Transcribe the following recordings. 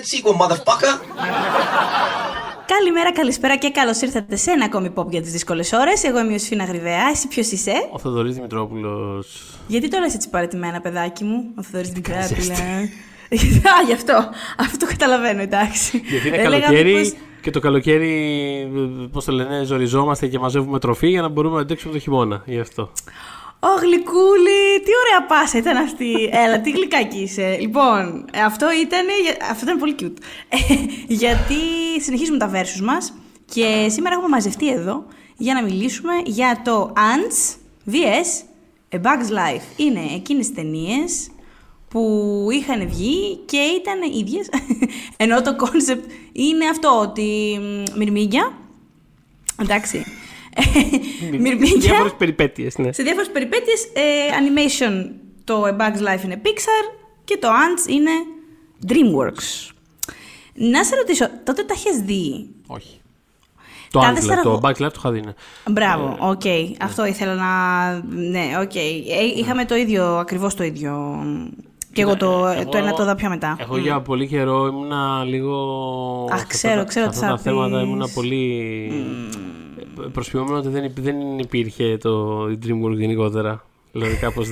a sequel, motherfucker! Καλημέρα, καλησπέρα και καλώς ήρθατε σε ένα ακόμη pop για τις δύσκολες ώρες. Εγώ είμαι η Σφίνα Γρυδέα. Εσύ ποιος είσαι? Ο Θεοδωρής Δημητρόπουλος. Γιατί το λες έτσι παραιτημένα, παιδάκι μου? Ο Θεοδωρής Δημητρόπουλος. Α, γι' αυτό. Αυτό το καταλαβαίνω, εντάξει. Γιατί είναι καλοκαίρι. Και το καλοκαίρι, πώς το λένε, ζοριζόμαστε και μαζεύουμε τροφή για να μπορούμε να αντέξουμε το χειμώνα. Γι' αυτό. Ω γλυκούλη, τι ωραία πάσα ήταν αυτή. Έλα, τι γλυκάκι είσαι. Λοιπόν, αυτό ήταν πολύ cute. Γιατί συνεχίζουμε τα versus μας και σήμερα έχουμε μαζευτεί εδώ για να μιλήσουμε για το Antz vs A Bug's Life. Είναι εκείνες τις ταινίες που είχαν βγει και ήταν ίδιες, ενώ το κόνσεπτ είναι αυτό, ότι μυρμήγκια, εντάξει, μυρμήγκια, διάφορες περιπέτειες, ναι. Σε διάφορες περιπέτειες, animation, το A Bug's Life είναι Pixar και το Antz είναι Dreamworks. Να σε ρωτήσω, τότε τα έχεις δει? Όχι. Το Antz, το Bug's Life το είχα δει, ναι. Μπράβο, οκ. Αυτό ήθελα να... Ναι, οκ. Είχαμε το ίδιο, ακριβώς το ίδιο. Και εγώ το ένα το είδα πιο μετά. Εγώ για πολύ καιρό ήμουνα λίγο... Αχ, ξέρω τι θα πεις. Σε αυτά τα θέματα ήμουνα πολύ... Προσποιούμενο ότι δεν υπήρχε το Dreamworks γενικότερα. Δηλαδή κάπως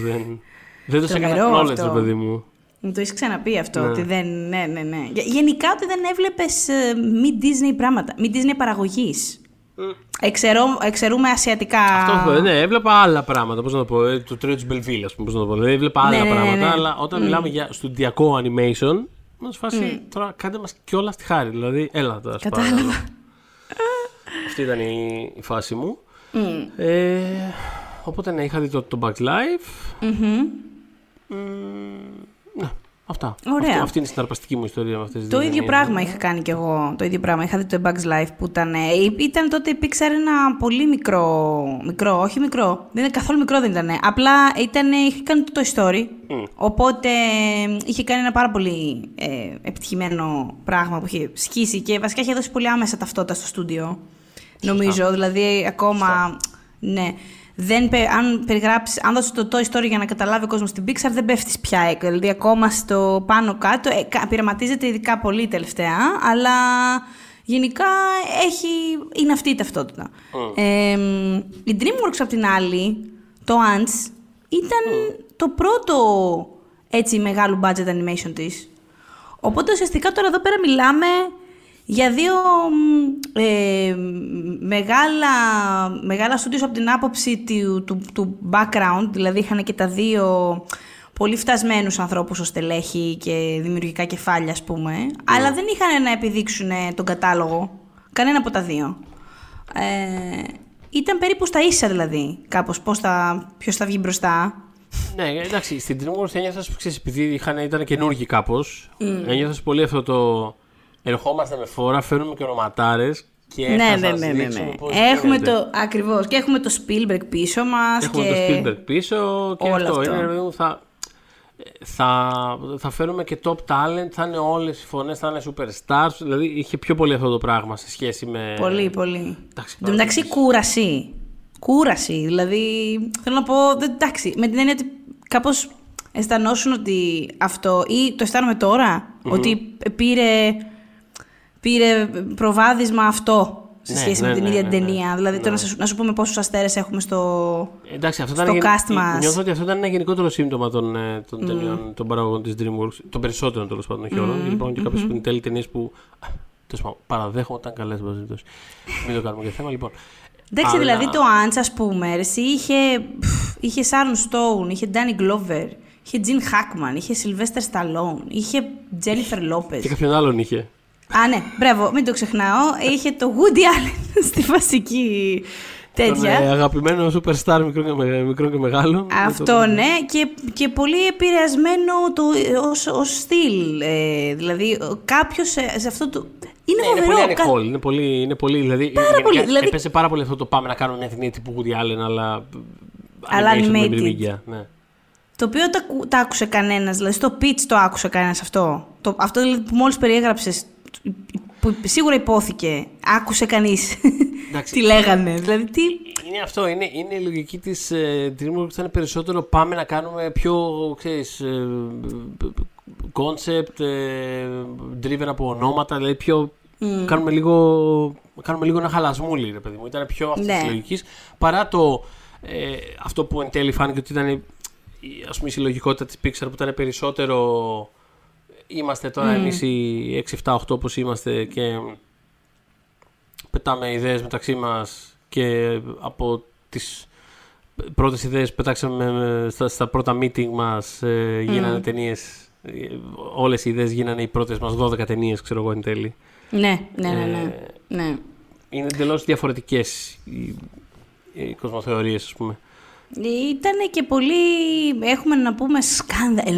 δεν το σε έκανα knowledge, ρε παιδί μου. Μου το είσαι ξαναπεί αυτό, ότι δεν... Ναι. Γενικά ότι δεν έβλεπες μη Disney πράγματα, μη Disney παραγωγής. Εξαιρούμε ασιατικά... Αυτό, ναι, έβλεπα άλλα πράγματα, πώς να το πω, το τρίο της Μπελβίλ, ας πούμε, πώς να το πω. Δηλαδή, έβλεπα άλλα πράγματα, αλλά όταν μιλάμε για στοντιακό animation, μας φάσει τώρα κάντε μας κιόλας τη χάρη, δηλαδή, έλα τώρα. Κατάλαβα. Αυτή ήταν η φάση μου. Οπότε, ναι, είχα δει το Bug's Life. Ναι, αυτά. Ωραία. Αυτή είναι η συναρπαστική μου ιστορία με αυτές τις δύο. Το ίδιο πράγμα είχα κάνει κι εγώ. Το ίδιο πράγμα. Είχα δει το A Bug's Life που ήταν τότε η Pixar ένα πολύ μικρό, όχι μικρό. Δεν είναι καθόλου μικρό, δεν ήταν. Απλά είχε κάνει το Toy Story. Οπότε είχε κάνει ένα πάρα πολύ επιτυχημένο πράγμα που είχε σκίσει και βασικά είχε δώσει πολύ άμεσα ταυτότητα στο στούντιο. Νομίζω. Δηλαδή ακόμα. Ναι. Αν δώσεις το Toy Story για να καταλάβει ο κόσμος την Pixar, δεν πέφτεις πια. Δηλαδή, ακόμα στο πάνω-κάτω, πειραματίζεται ειδικά πολύ τελευταία, αλλά γενικά είναι αυτή η ταυτότητα. Η DreamWorks, απ' την άλλη, το Antz, ήταν το πρώτο έτσι μεγάλου budget animation της. Οπότε, ουσιαστικά, τώρα εδώ πέρα μιλάμε για δύο μεγάλα στούντιος από την άποψη του background, δηλαδή είχαν και τα δύο πολύ φτασμένους ανθρώπους ως στελέχη και δημιουργικά κεφάλια, ας πούμε, αλλά δεν είχαν να επιδείξουν τον κατάλογο, κανένα από τα δύο. Ήταν περίπου στα ίσα, δηλαδή, κάπως ποιος θα βγει μπροστά. Ναι, εντάξει, στην DreamWorks ένιωθας, επειδή ήταν καινούργοι κάπως, ένιωθας πολύ αυτό το... Ερχόμαστε με φόρα, φέρνουμε και ονοματάρες και ναι. Έχουμε το, ακριβώς, και έχουμε το Spielberg πίσω μας. Και αυτό. Είναι, θα φέρουμε και top talent, θα είναι όλες οι φωνές, θα είναι superstars. Δηλαδή είχε πιο πολύ αυτό το πράγμα σε σχέση με... Πολύ. Εντάξει, κούραση. Δηλαδή, θέλω να πω, εντάξει, με την έννοια ότι κάπως αισθανόσουν ότι αυτό, ή το αισθάνομαι τώρα, ότι πήρε προβάδισμα αυτό σε σχέση με την ίδια την ταινία. Δηλαδή, τώρα να σου πούμε πόσους αστέρες έχουμε στο cast μας. Νιώθω ότι αυτό ήταν ένα γενικότερο σύμπτωμα των ταινιών, των παραγωγών της DreamWorks, των περισσότερων τέλος πάντων χιόνων. Γιατί υπάρχουν και κάποιες που είναι τέλειες ταινίες που παραδέχονταν καλές παραδείγματος. Μην το κάνουμε και θέμα, λοιπόν. Εντάξει, δηλαδή το Antz, ας πούμε, είχε Σάρων Στόουν, είχε Ντάνι Γκλόβερ, είχε Gene Χάκμαν, είχε Σιλβέστερ Σταλόν, είχε Τζένιφερ Λόπεζ. Και κάποιον άλλον είχε. Α, ναι, μπράβο, μην το ξεχνάω. Είχε το Woody Allen στη βασική τέτοια. Τον αγαπημένο superstar μικρό και μεγάλο. Αυτό, ναι, και πολύ επηρεασμένο ως στυλ. Δηλαδή, κάποιος σε αυτό το... Είναι φοβερό. Είναι πολύ ανεκόλ. Δηλαδή, έπεσε πάρα πολύ αυτό το πάμε να κάνουμε μια ταινία τύπου Woody Allen, αλλά animated. Ναι. Το οποίο το άκουσε κανένας, δηλαδή στο pitch το άκουσε κανένας αυτό. Αυτό δηλαδή, που μόλις περιέγραψες, που σίγουρα υπόθηκε, άκουσε κανείς τι λέγανε. Δηλαδή, τι... Είναι αυτό, είναι η λογική της Dreamworks, ήταν περισσότερο πάμε να κάνουμε πιο, ξέρεις, concept, driven από ονόματα, δηλαδή πιο... Κάνουμε λίγο ένα χαλασμούλι, ρε παιδί μου. Ήταν πιο αυτή τη λογική. Παρά το αυτό που εν τέλει φάνηκε ότι ήταν, ας πούμε, η συλλογικότητα της Pixar που ήταν περισσότερο. Είμαστε τώρα εμείς οι 6, 7, 8 όπως είμαστε και πετάμε ιδέες μεταξύ μας και από τις πρώτες ιδέες πετάξαμε στα πρώτα meeting μας γίνανε ταινίες. Όλες οι ιδέες γίνανε οι πρώτες μας 12 ταινίες, ξέρω εγώ, εν τέλει. Ναι. Είναι εντελώς διαφορετικές οι κοσμοθεωρίες, ας πούμε. Ήτανε και πολύ, έχουμε να πούμε,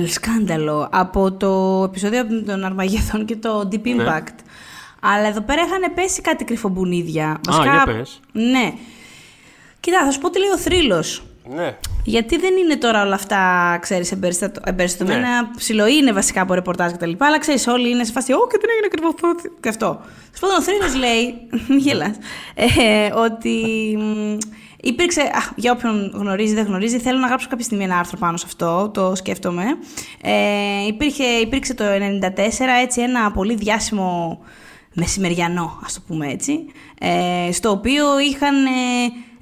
σκάνδαλο από το επεισόδιο των Αρμαγεδών και το Deep Impact. Ναι. Αλλά εδώ πέρα είχαν πέσει κάτι κρυφομπουνίδια. Βασικά, για πες. Ναι. Κοίτα, θα σου πω τι λέει ο θρύλος. Ναι. Γιατί δεν είναι τώρα όλα αυτά, ξέρεις, εμπεριστατωμένα. Ναι. Ψιλο είναι βασικά από ρεπορτάζ και τα λοιπά. Αλλά ξέρεις, όλοι είναι σε φάση, και δεν έγινε κρυφό. Και αυτό. Σου πω, ο θρύλος λέει, γελάς, ότι... Υπήρξε, για όποιον γνωρίζει δεν γνωρίζει, θέλω να γράψω κάποια στιγμή ένα άρθρο πάνω σε αυτό, το σκέφτομαι. Υπήρξε το 1994 έτσι ένα πολύ διάσημο μεσημεριανό, ας το πούμε έτσι, στο οποίο είχαν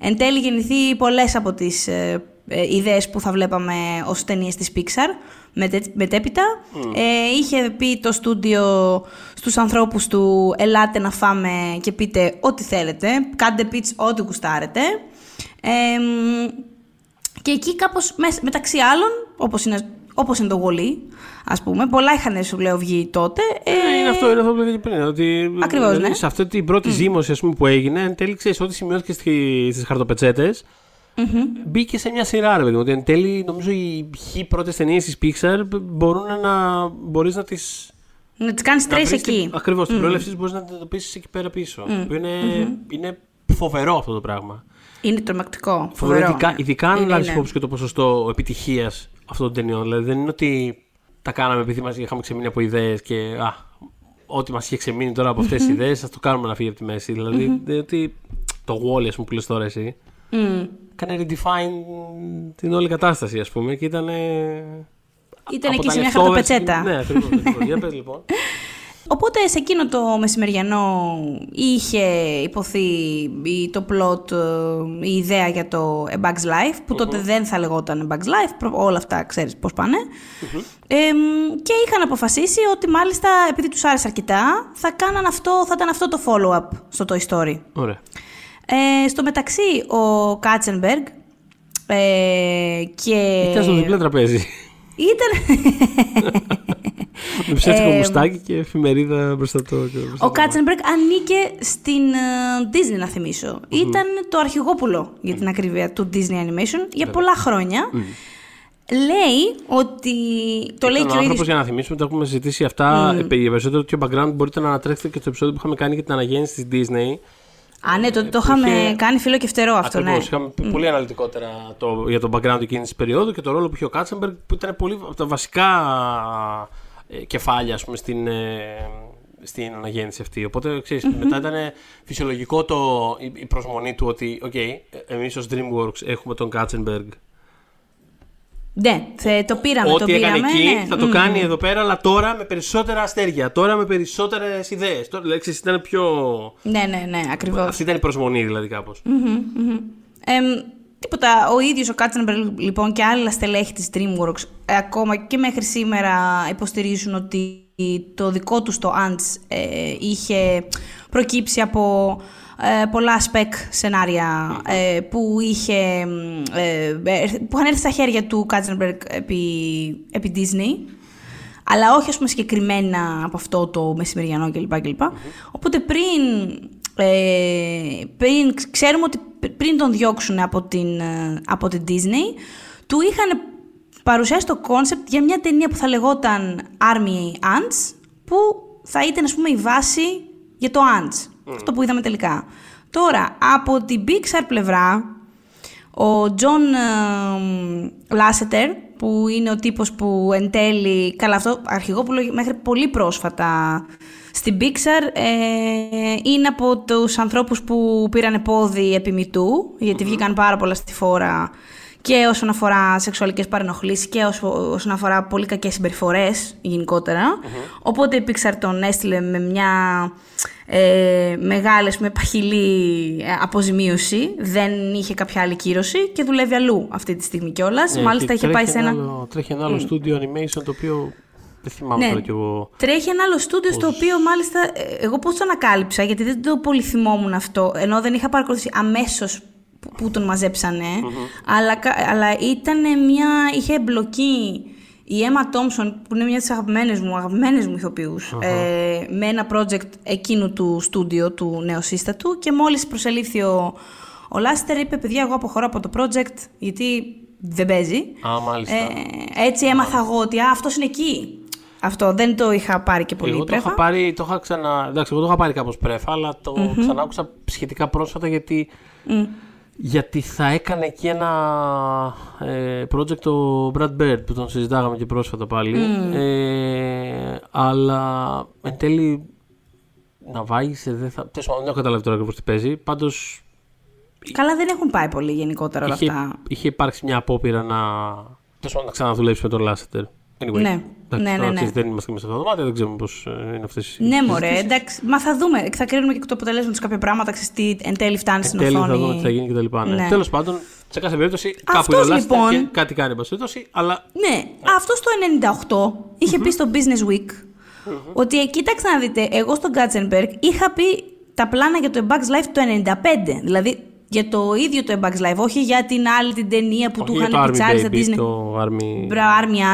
εν τέλει γεννηθεί πολλές από τις ιδέες που θα βλέπαμε ως ταινίες της Pixar. Μετέπειτα, είχε πει το στούντιο στους ανθρώπους του «Ελάτε να φάμε και πείτε ό,τι θέλετε, κάντε pitch ό,τι γουστάρετε». Και εκεί κάπως μεταξύ άλλων, όπως είναι το Wall-E, ας πούμε, πολλά είχαν σου λέω βγει τότε. Είναι αυτό που λέγαμε πριν. Ότι ακριβώς, δηλαδή, ναι. Σε αυτή την πρώτη ζύμωση, ας πούμε, που έγινε, εν τέλει ξέρεις ότι σημειώθηκε στις χαρτοπετσέτες. Μπήκε σε μια σειρά, ρε παιδί μου. Εν τέλει, νομίζω οι πρώτες ταινίες της Pixar μπορείς να τις. Να τις κάνεις τρεις εκεί. Ακριβώς, την προέλευση μπορείς να την εντοπίσεις εκεί πέρα πίσω. Είναι φοβερό αυτό το πράγμα. Είναι τρομακτικό. Φοβερό. Ειδικά αν λάβεις υπόψη και το ποσοστό επιτυχίας αυτών των ταινιών. Δηλαδή, δεν είναι ότι τα κάναμε επειδή μας είχαμε ξεμείνει από ιδέες και. Ό,τι μας είχε ξεμείνει τώρα από αυτές τις ιδέες, θα το κάνουμε να φύγει από τη μέση. Δηλαδή, διότι το Wall-E, ας πούμε, που λες τώρα εσύ. Έκανε redefine την όλη κατάσταση, ας πούμε, και ήταν εκεί σε μια χαρτοπετσέτα. Ναι, ακριβώς. Για πες, λοιπόν. Οπότε σε εκείνο το μεσημεριανό είχε υποθεί το plot, η ιδέα για το A Bug's Life, που τότε δεν θα λεγόταν A Bug's Life, όλα αυτά ξέρεις πώς πάνε. Και είχαν αποφασίσει ότι μάλιστα επειδή τους άρεσε αρκετά, θα ήταν αυτό το follow-up στο Toy Story. Ωραία. Στο μεταξύ, ο Κάτσενμπεργκ και... Ήταν στο διπλό τραπέζι. Με ψεύτικο μουστάκι και εφημερίδα μπροστά το... Ο Κάτσενμπεργκ ανήκε στην Disney, να θυμίσω. Ήταν το αρχηγόπουλο, για την ακρίβεια, του Disney Animation για πολλά χρόνια. Λέει ότι. Το λέει και ο άνθρωπος για να θυμίσουμε ότι έχουμε συζητήσει αυτά. Για περισσότερο τέτοιο background μπορείτε να ανατρέξετε και στο επεισόδιο που είχαμε κάνει για την αναγέννηση της Disney. Ναι, το είχαμε κάνει φίλο και φτερό αυτό. Ακριβώς, ναι. Είχαμε πολύ αναλυτικότερα για τον background εκείνης της περίοδου και τον ρόλο που είχε ο Κάτσενμπεργκ, που ήταν πολύ από τα βασικά κεφάλια, ας πούμε, στην αναγέννηση αυτή. Οπότε, ξέρεις, μετά ήταν φυσιολογικό η προσμονή του ότι, εμείς ως DreamWorks έχουμε τον Κάτσενμπεργκ. Ναι, το πήραμε. Ό,τι έκανε εκεί θα το κάνει εδώ πέρα, αλλά τώρα με περισσότερα αστέρια, τώρα με περισσότερες ιδέες. Τώρα λέξεις ήταν πιο. Ναι, ακριβώς. Αυτή ήταν η προσμονή, δηλαδή, κάπως. Τίποτα. Ο ίδιος ο Κάτσενμπεργκ, λοιπόν, και άλλα στελέχη της DreamWorks, ακόμα και μέχρι σήμερα υποστηρίζουν ότι το δικό τους το Antz είχε προκύψει από. Πολλά spec σενάρια που είχαν έρθει στα χέρια του Κάτσενμπεργκ επί Disney, αλλά όχι, ας πούμε, συγκεκριμένα από αυτό το μεσημεριανό κλπ. Οπότε πριν ξέρουμε ότι πριν τον διώξουν από την Disney, του είχαν παρουσιάσει το κόνσεπτ για μια ταινία που θα λεγόταν Army Ants, που θα ήταν, ας πούμε, η βάση για το Ants. Αυτό που είδαμε τελικά. Τώρα, από την Pixar πλευρά, ο John Lasseter, που είναι ο τύπος που εν τέλει... Καλά, αυτό αρχηγόπουλο μέχρι πολύ πρόσφατα Στην Pixar είναι από τους ανθρώπους που πήρανε πόδι επί μητού, γιατί βγήκαν πάρα πολλά στη φόρα και όσον αφορά σεξουαλικές παρενοχλήσεις και όσον αφορά πολύ κακές συμπεριφορές γενικότερα. Οπότε η Pixar τον έστειλε με μια μεγάλη παχυλή αποζημίωση. Δεν είχε κάποια άλλη κύρωση και δουλεύει αλλού αυτή τη στιγμή κιόλας. Μάλιστα είχε πάει σε ένα... Τρέχει ένα άλλο studio animation το οποίο... Ναι, κι εγώ... τρέχει ένα άλλο στούντιο στο οποίο μάλιστα εγώ πώς το ανακάλυψα, γιατί δεν το πολύ θυμόμουν αυτό, ενώ δεν είχα παρακολουθήσει αμέσως που τον μαζέψανε, αλλά ήταν μια, είχε εμπλοκή η Έμα Τόμσον, που είναι μια από τις αγαπημένες μου ηθοποιούς, με ένα project εκείνου του στούντιο του νεοσύστατου, και μόλις προσελήφθη ο Λάστερ είπε «Παιδιά, εγώ αποχωρώ από το project, γιατί δεν παίζει». Έτσι έμαθα εγώ ότι αυτός είναι εκεί. Αυτό δεν το είχα πάρει και πολύ πρέφα. Εγώ το είχα πάρει κάπως πρέφα, αλλά το ξανάκουσα σχετικά πρόσφατα, γιατί θα έκανε και ένα project το Brad Bird, που τον συζητάγαμε και πρόσφατα πάλι. Αλλά εν τέλει να βάγισε, δεν θα... Δεν έχω καταλάβει τώρα ακριβώς τι παίζει, πάντως... Καλά, δεν έχουν πάει πολύ γενικότερα όλα αυτά. Είχε υπάρξει μια απόπειρα να ξαναδουλέψει με τον Lasseter. Anyway, ναι. Δεν είμαστε μέσα στα δωμάτια, δεν ξέρουμε πώς είναι αυτές οι... Ναι, μωρέ, εντάξει. Μα θα δούμε. Θα κρίνουμε και το αποτελέσμα τους κάποια πράγματα. Τι εν τέλει φτάνει στην οθόνη. Θα δούμε τι θα γίνει κτλ. Ναι. Ναι. Τέλος πάντων, σε κάθε περίπτωση, κάπου είναι ο Lasseter και κάτι κάνει, αλλά... Ναι, αυτός το 98 είχε πει στο Business Week ότι κοίταξτε να δείτε, εγώ στον Κάτσενμπεργκ είχα πει τα πλάνα για το A Bug's Life το 95. Δηλαδή, για το ίδιο το A Bug's Life, όχι για την άλλη την ταινία που του είχαν πιτσάρει στα Disney.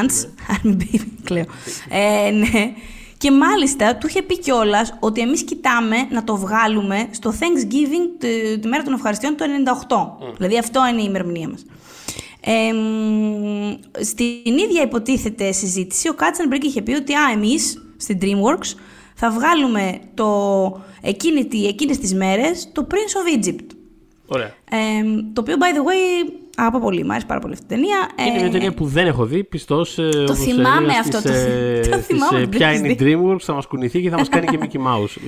Antz. Army Baby, κλαίω. Ναι. Και μάλιστα του είχε πει κιόλας ότι εμείς κοιτάμε να το βγάλουμε στο Thanksgiving, τη μέρα των ευχαριστειών, το 98. Δηλαδή αυτό είναι η ημερομηνία μας. Στην ίδια υποτίθεται συζήτηση, ο Κάτσενμπεργκ είχε πει ότι εμείς στην Dreamworks θα βγάλουμε εκείνες τις μέρες το Prince of Egypt. Ωραία. Το οποίο, by the way, αγαπώ πολύ. Μ' άρεσε πάρα πολύ αυτή την ταινία. Είναι μια ταινία που δεν έχω δει, πιστός. Το θυμάμαι αυτό. Το θυμάμαι. Ποια είναι η Dreamworks, θα μας κουνηθεί και θα μας κάνει και Mickey Mouse.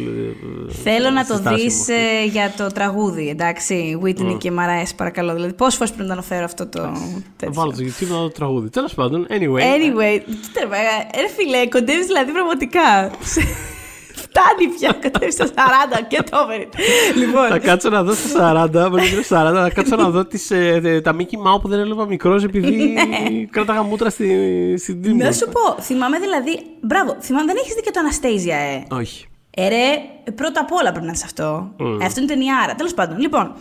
Θέλω να το δεις για το τραγούδι, εντάξει. Whitney και Mariah, παρακαλώ. Δηλαδή, πόσες φορές πρέπει να αναφέρω αυτό το. Βάλω το YouTube να δω το τραγούδι. Τέλος πάντων, anyway. Ρε φίλε, κοντεύεις δηλαδή πραγματικά. Φτάνει πια, κατέβει στα 40 και το έφερε. Λοιπόν. Θα κάτσω να δω στα 40, θα κάτσω να δω τα Mickey Mouse που δεν έλαβα μικρός επειδή κράταγα μούτρα στην τίμη. Να σου πω, θυμάμαι δηλαδή, μπράβο, θυμάμαι δεν έχεις δει και το Anastasia. Όχι. Ρε, πρώτα απ' όλα πρέπει να είσαι αυτό. Αυτό είναι ταινιάρα, τέλος πάντων. Λοιπόν,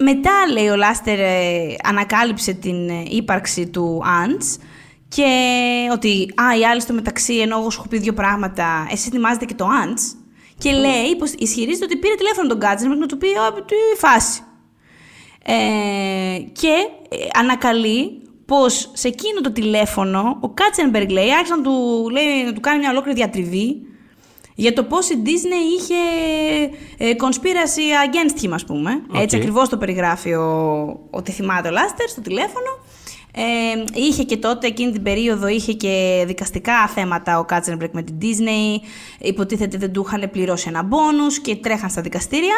μετά λέει ο Λάστερ ανακάλυψε την ύπαρξη του Antz. Και ότι οι άλλοι στο μεταξύ, ενώ εγώ σου έχω πει δύο πράγματα, εσύ ετοιμάζεται και το Antz. Και λέει, ισχυρίζεται ότι πήρε τηλέφωνο τον Κάτσενμπεργκ να του πει τι φάση. Και ανακαλεί πως σε εκείνο το τηλέφωνο ο Κάτσενμπεργκ λέει, άρχισε να του κάνει μια ολόκληρη διατριβή για το πως η Disney είχε conspiracy against him, ας πούμε. Okay. Έτσι ακριβώς το περιγράφει ότι θυμάται ο Λάστερ στο τηλέφωνο. Είχε και τότε, εκείνη την περίοδο, είχε και δικαστικά θέματα ο Κάτσενμπεργκ με την Disney. Υποτίθεται δεν του είχαν πληρώσει ένα μπόνους και τρέχαν στα δικαστήρια.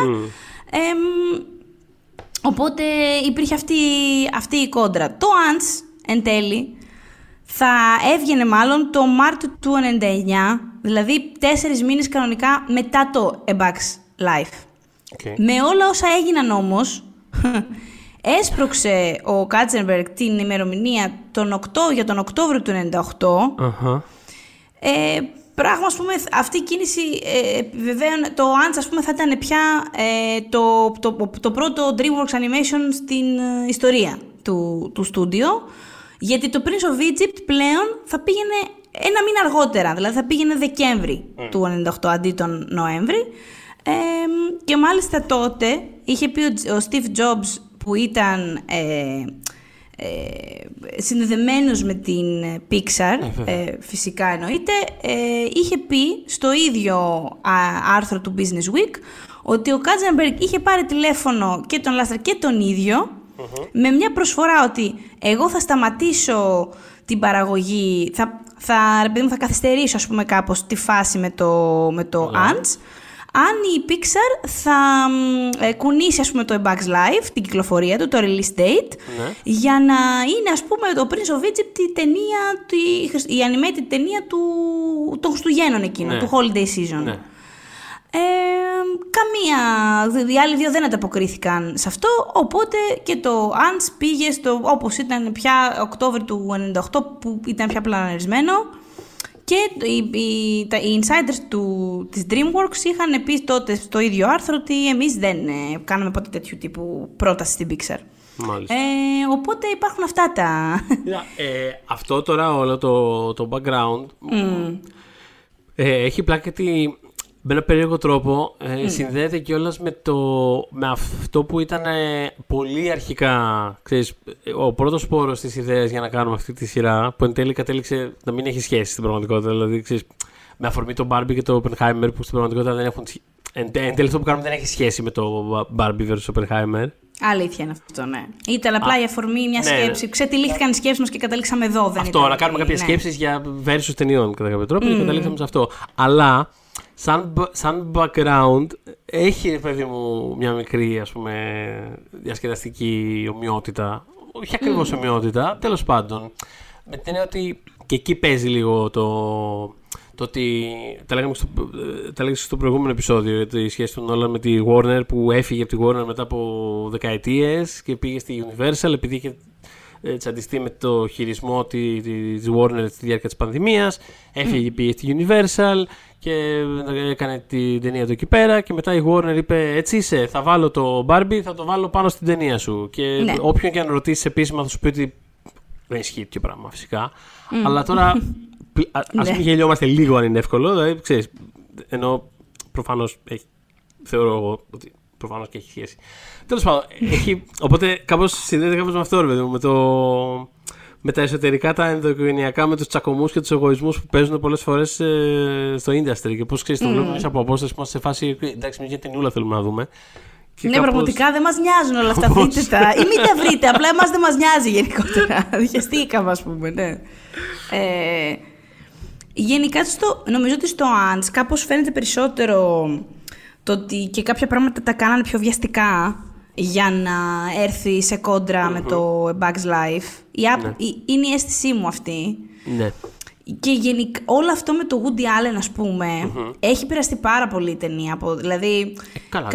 Οπότε υπήρχε αυτή η κόντρα. Το Antz, εν τέλει, θα έβγαινε μάλλον το Μάρτιο του 99, δηλαδή 4 μήνες κανονικά μετά το A Bug's Life. Με όλα όσα έγιναν όμως... Έσπρωξε ο Κάτσενμπεργκ την ημερομηνία για τον Οκτώβριο του 1998. Πράγμα, ας πούμε, αυτή η κίνηση βέβαια το Antz, ας πούμε, θα ήταν πια το πρώτο DreamWorks Animation στην ιστορία του στούντιο. Γιατί το Prince of Egypt πλέον θα πήγαινε ένα μήνα αργότερα, δηλαδή θα πήγαινε Δεκέμβρη του 1998 αντί τον Νοέμβρη. Και μάλιστα τότε είχε πει ο Steve Jobs, που ήταν συνδεδεμένος με την Pixar, φυσικά εννοείται, είχε πει στο ίδιο άρθρο του Business Week ότι ο Κάτσενμπεργκ είχε πάρει τηλέφωνο και τον Λάστερ και τον ίδιο με μια προσφορά ότι εγώ θα σταματήσω την παραγωγή, θα καθυστερήσω, ας πούμε, κάπως τη φάση με το Antz, αν η Pixar θα κουνήσει, ας πούμε, το A Bug's Life, την κυκλοφορία του, το release date, για να είναι, ας πούμε, το Prince of Egypt η animated ταινία των Χριστουγέννων εκείνων, του holiday season. Ναι. Οι άλλοι δύο δεν ανταποκρίθηκαν σε αυτό, οπότε και το Antz πήγε όπως ήταν πια Οκτώβρη του 1998, που ήταν πια πλαναρισμένο, και οι insiders της Dreamworks είχαν πει τότε στο ίδιο άρθρο ότι εμείς δεν κάναμε ποτέ τέτοιου τύπου πρόταση στην Pixar. Μάλιστα. Οπότε υπάρχουν αυτά τα... αυτό τώρα όλο το background έχει πλάκα ότι... με ένα περίεργο τρόπο συνδέεται κιόλας με αυτό που ήταν πολύ αρχικά, ξέρεις, ο πρώτος πόρος της ιδέας για να κάνουμε αυτή τη σειρά, που εν τέλει κατέληξε να μην έχει σχέση στην πραγματικότητα. Δηλαδή, ξέρεις, με αφορμή το Barbie και το Oppenheimer, που στην πραγματικότητα δεν έχουν. Εν τέλει αυτό που κάνουμε δεν έχει σχέση με το Barbie vs Oppenheimer. Αλήθεια είναι αυτό, ναι. Ήταν απλά η αφορμή μια σκέψη. Ξετυλίχθηκαν οι σκέψεις μας και καταλήξαμε εδώ. Αυτό, να κάνουμε κάποιες σκέψεις για versus ταινιών κατά κάποιο τρόπο και καταλήξαμε σε αυτό. Αλλά. Σαν background έχει, παιδί μου, μια μικρή, ας πούμε, διασκεδαστική ομοιότητα. Όχι ακριβώς ομοιότητα, τέλος πάντων. Με την έννοια ότι και εκεί παίζει λίγο το ότι τα λέγαμε στο προηγούμενο επεισόδιο για τη σχέση του Νόλαν με τη Warner, που έφυγε από τη Warner μετά από δεκαετίες και πήγε στη Universal επειδή είχε τσαντιστεί με το χειρισμό της Warner στη διάρκεια της πανδημίας. Έφυγε, πήγε στη Universal και έκανε την ταινία του εκεί πέρα, και μετά η Warner είπε έτσι είσαι, θα βάλω το Barbie, θα το βάλω πάνω στην ταινία σου, και όποιον και αν ρωτήσεις επίσημα θα σου πει ότι δεν ισχύει το πράγμα φυσικά, αλλά τώρα ας μην γελιόμαστε λίγο αν είναι εύκολο, δηλαδή ξέρεις, ενώ προφανώς θεωρώ εγώ ότι προφανώς και έχει σχέση. Τέλος πάντων, οπότε κάπως συνδέεται κάπως με αυτό, ρε, με τα εσωτερικά, τα ενδοοικογενειακά, με τους τσακωμούς και τους εγωισμούς που παίζουν πολλές φορές στο industry. Και πώς ξέρεις, το βλέπουμε εμείς από απόσταση, είμαστε σε φάση. Εντάξει, μια ταινιούλα θέλουμε να δούμε. Και ναι, κάπως... πραγματικά δεν μας νοιάζουν όλα αυτά. Δείτε τα. Ή μην τα βρείτε, απλά εμάς δεν μας νοιάζει γενικότερα. Διχαστήκαμε, ας πούμε, ναι. Γενικά, νομίζω ότι στο Antz κάπως φαίνεται περισσότερο το ότι και κάποια πράγματα τα κάνανε πιο βιαστικά, για να έρθει σε κόντρα με το A Bug's Life. Είναι η αίσθησή μου αυτή. Ναι. Και γενικά όλο αυτό με το Woody Allen, ας πούμε, έχει περαστεί πάρα πολύ η ταινία. Δηλαδή, καλά,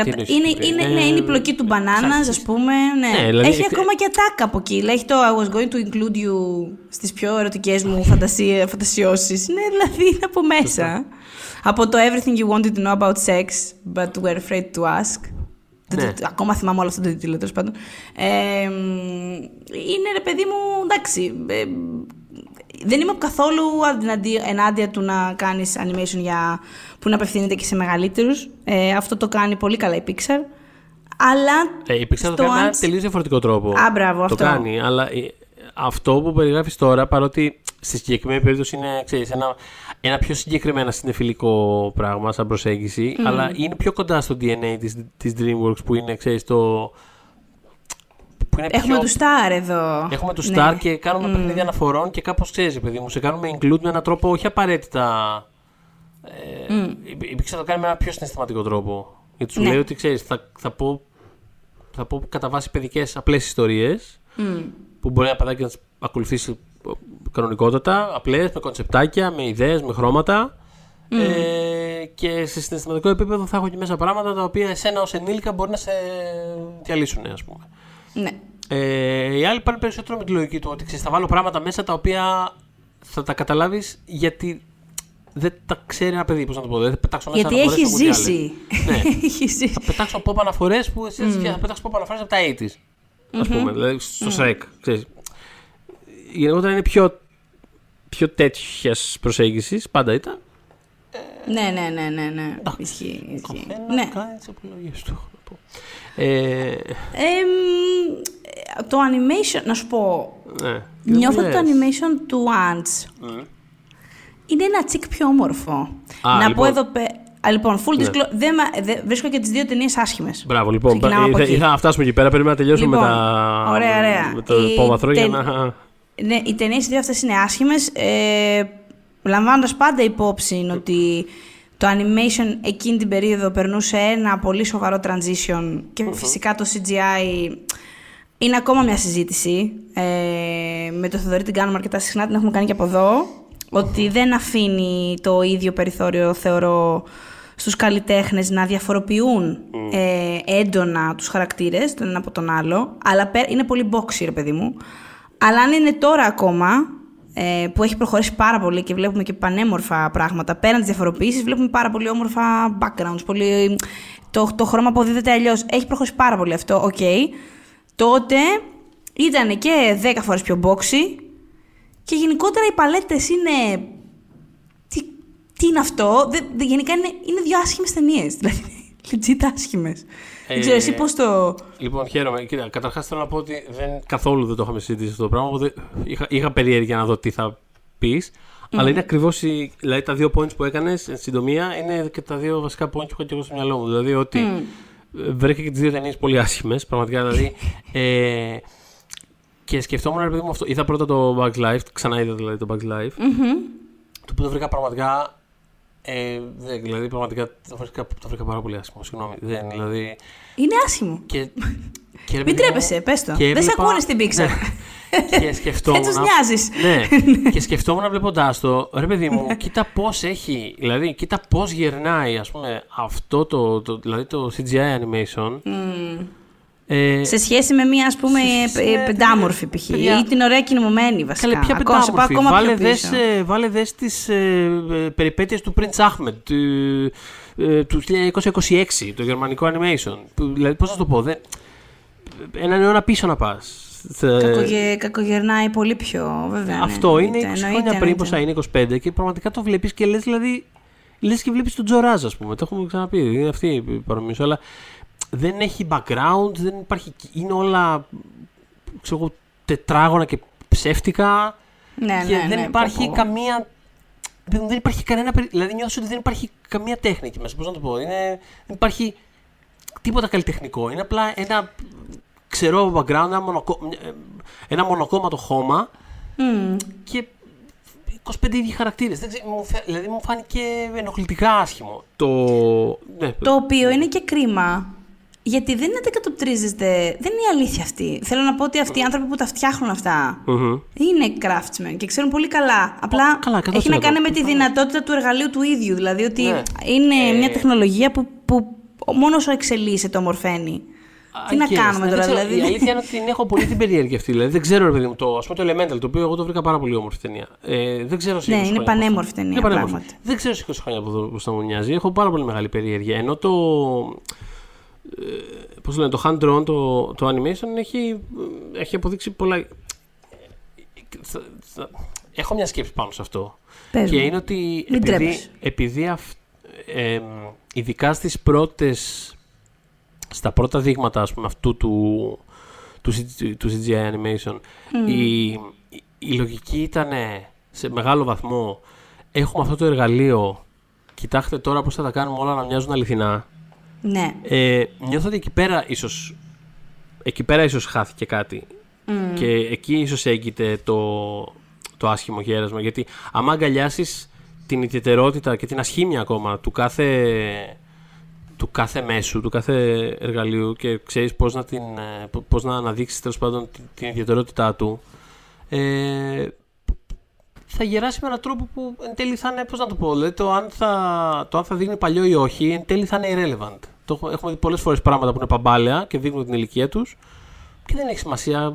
είναι η πλοκή του μπανάνας, ας πούμε. Ναι. Δηλαδή, έχει ακόμα και ατάκα από εκεί. Έχει το I was going to include you στις πιο ερωτικές μου φαντασιώσεις. Ναι, δηλαδή είναι από μέσα. Από το Everything you wanted to know about sex, but were afraid to ask. Ναι. Ακόμα θυμάμαι όλο αυτό το τίτλο, τέλος πάντων. Είναι, ρε παιδί μου, εντάξει. Δεν είμαι καθόλου ενάντια του να κάνεις animation που να απευθύνεται και σε μεγαλύτερους. Αυτό το κάνει πολύ καλά η Pixar. Αλλά. Η Pixar το κάνει με ένα τελείως διαφορετικό τρόπο. Μπράβο, αυτό. Το κάνει. Αλλά αυτό που περιγράφεις τώρα, παρότι στη συγκεκριμένη περίπτωση είναι, ξέρεις, ένα πιο συγκεκριμένα συνεφιλικό πράγμα σαν προσέγγιση, αλλά είναι πιο κοντά στο DNA της DreamWorks, που είναι, ξέρεις, το... Που είναι έχουμε του Star εδώ. Έχουμε του Star και κάνουμε παιχνίδια αναφορών και κάπως, ξέρεις, παιδί μου, σε κάνουμε include με έναν τρόπο όχι απαραίτητα... Υπήρξε να το κάνει με ένα πιο συναισθηματικό τρόπο. Γιατί σου λέει ότι, ξέρεις, θα πω κατά βάση παιδικές απλές ιστορίες, που μπορεί ένα παιδάκι να τις ακολουθήσει κανονικότατα, απλές, με κονσεπτάκια, με ιδέες, με χρώματα, και σε συναισθηματικό επίπεδο θα έχω και μέσα πράγματα τα οποία εσένα ως ενήλικα μπορεί να σε διαλύσουν, ας πούμε. Ναι. Οι άλλοι πάνε περισσότερο με τη λογική του ότι, ξέρεις, θα βάλω πράγματα μέσα τα οποία θα τα καταλάβεις γιατί δεν τα ξέρει ένα παιδί, πώς να το πω. Δεν πετάξω μέσα γιατί έχει ζήσει. Ναι. Θα πετάξω από αναφορές που εσείς θα πετάξω από αναφορές από τα 80's, ας πούμε, δηλαδή στο Shrek, ξέρεις. Γενικότερα είναι πιο τέτοιας προσέγγισης, πάντα ήταν. Ναι. Ισχύει. Ναι. Κάνει τις επιλογές του. Το animation, να σου πω. Νιώθω το animation του Antz είναι ένα τσικ πιο όμορφο. Να πω εδώ πέρα. Λοιπόν, full disclosure. Βρίσκω και τις δύο ταινίες άσχημες. Μπράβο, λοιπόν. Ήθελα να φτάσουμε εκεί πέρα. Πρέπει να τελειώσουμε λοιπόν, με το υπόμαθρο για να. Ναι, οι ταινίες δύο αυτές είναι άσχημες. Λαμβάνοντας πάντα υπόψη ότι το animation εκείνη την περίοδο περνούσε ένα πολύ σοβαρό transition και φυσικά το CGI είναι ακόμα μια συζήτηση. Με το Θεοδωρή την κάνουμε αρκετά συχνά, την έχουμε κάνει και από εδώ. Ότι δεν αφήνει το ίδιο περιθώριο, θεωρώ, στους καλλιτέχνες να διαφοροποιούν έντονα τους χαρακτήρες, τον ένα από τον άλλο. Αλλά είναι πολύ boxy, ρε παιδί μου. Αλλά αν είναι τώρα ακόμα, που έχει προχωρήσει πάρα πολύ και βλέπουμε και πανέμορφα πράγματα, πέραν τις διαφοροποίησεις, βλέπουμε πάρα πολύ όμορφα backgrounds. Πολύ... Το χρώμα αποδίδεται αλλιώς. Έχει προχωρήσει πάρα πολύ αυτό, οκ. Τότε ήταν και 10 φορές πιο boxy. Και γενικότερα οι παλέτες είναι. Τι είναι αυτό. Γενικά είναι δύο άσχημες ταινίες. Δηλαδή, legit άσχημες. Δεν ξέρω, εσύ πώς το. Λοιπόν, χαίρομαι. Κοίτα, καταρχάς θέλω να πω ότι καθόλου δεν το είχαμε συζητήσει αυτό το πράγμα. Οπότε είχα περιέργεια να δω τι θα πεις. Αλλά είναι ακριβώς. Δηλαδή, τα δύο points που έκανες, εν συντομία, είναι και τα δύο βασικά points που είχα και εγώ στο μυαλό μου. Δηλαδή, ότι. Βρήκα και τις δύο ταινίες πολύ άσχημες. Πραγματικά, δηλαδή. Και σκεφτόμουν, ρε παιδί μου, αυτό. Είδα πρώτα το Bug's Life, ξαναείδα δηλαδή το Bug's Life. Το οποίο το βρήκα πραγματικά. Δηλαδή, πραγματικά το βρήκα πάρα πολύ άσχημο. Συγγνώμη. Δηλαδή... Είναι άσχημο. Και μην τρέπεσαι, πες το. Δεν σε ακούνε στην Pixar. Και σκεφτόμουν. Έτσι τους νοιάζεις. Ναι. Και σκεφτόμουν βλέποντάς το, ρε παιδί μου, κοίτα πώς έχει. Δηλαδή, κοίτα πώς γερνάει, ας πούμε, αυτό δηλαδή, το CGI animation. Σε σχέση με μία, ας πούμε, πεντάμορφη π.χ. ή την ωραία κινημωμένη βασικά. Καλή, πια πεντάμορφη. Βάλε δες τις περιπέτειες του Prince Ahmed του 1926, το γερμανικό animation. Δηλαδή, πώς να το πω, έναν αιώνα πίσω να πας. Κακογερνάει πολύ πιο, βέβαια. Αυτό είναι 20 χρόνια πριν, πόσα είναι, 25, και πραγματικά το βλέπεις και λες, δηλαδή, λες και βλέπεις τον Τζο Ράζ, ας πούμε. Το έχουμε ξαναπεί, είναι αυτή η παρομοίωση, αλλά... Δεν έχει background, δεν υπάρχει. Είναι όλα, ξέρω, τετράγωνα και ψεύτικα. Ναι, και δεν υπάρχει καμία. Δεν υπάρχει κανένα. Δηλαδή, νιώθω ότι δεν υπάρχει καμία τέχνικη μέσα. Πώς να το πω. Δεν υπάρχει τίποτα καλλιτεχνικό. Είναι απλά ένα ξερό background, ένα μονοκόμματο χώμα. Και 25 ίδιοι χαρακτήρες. Δηλαδή, μου φάνηκε ενοχλητικά άσχημο. Το οποίο είναι και κρίμα. Γιατί δεν αντικατοπτρίζεται, δεν είναι η αλήθεια αυτή. Θέλω να πω ότι αυτοί οι άνθρωποι που τα φτιάχνουν αυτά είναι craftsmen και ξέρουν πολύ καλά. Απλά έχει να κάνει με τη δυνατότητα του εργαλείου του ίδιου. Δηλαδή ότι είναι μια τεχνολογία που μόνο όσο εξελίσσεται το ομορφαίνει. Τι να κάνουμε τώρα, δηλαδή. Η αλήθεια είναι ότι την έχω πολύ την περιέργεια αυτή. Δηλαδή, δεν ξέρω, ρε παιδί μου, ας πούμε το Elemental, το οποίο εγώ το βρήκα πάρα πολύ όμορφη ταινία. Δεν ξέρω σε 20 χρόνια. Ναι, είναι πανέμορφη ταινία. Δεν ξέρω σε 20 χρόνια πώς θα μου νοιάζει. Έχω πάρα πολύ μεγάλη περιέργεια. Ενώ το. Πώς λένε, το hand-drawn, το animation έχει αποδείξει πολλά. Έχω μια σκέψη πάνω σε αυτό. Πες και μου. Είναι ότι επειδή ειδικά στα πρώτα δείγματα, ας πούμε, αυτού του CGI animation, η λογική ήταν σε μεγάλο βαθμό, έχουμε αυτό το εργαλείο, κοιτάξτε τώρα πώς θα τα κάνουμε όλα να μοιάζουν αληθινά. Ναι. Νιώθω ότι εκεί πέρα ίσως χάθηκε κάτι. Και εκεί ίσως έγκυται το άσχημο γέρασμα. Γιατί άμα αγκαλιάσεις την ιδιαιτερότητα και την ασχήμια ακόμα του κάθε μέσου, του κάθε εργαλείου, και ξέρεις πώς να αναδείξεις, τέλος πάντων, την ιδιαιτερότητά του, θα γεράσει με έναν τρόπο που εν τέλει θα είναι, πώς να το πω, δηλαδή, το αν θα δείχνει παλιό ή όχι, εν τέλει θα είναι irrelevant. Έχουμε δει πολλές φορές πράγματα που είναι παμπάλαια και δείχνουν την ηλικία τους και δεν έχει σημασία.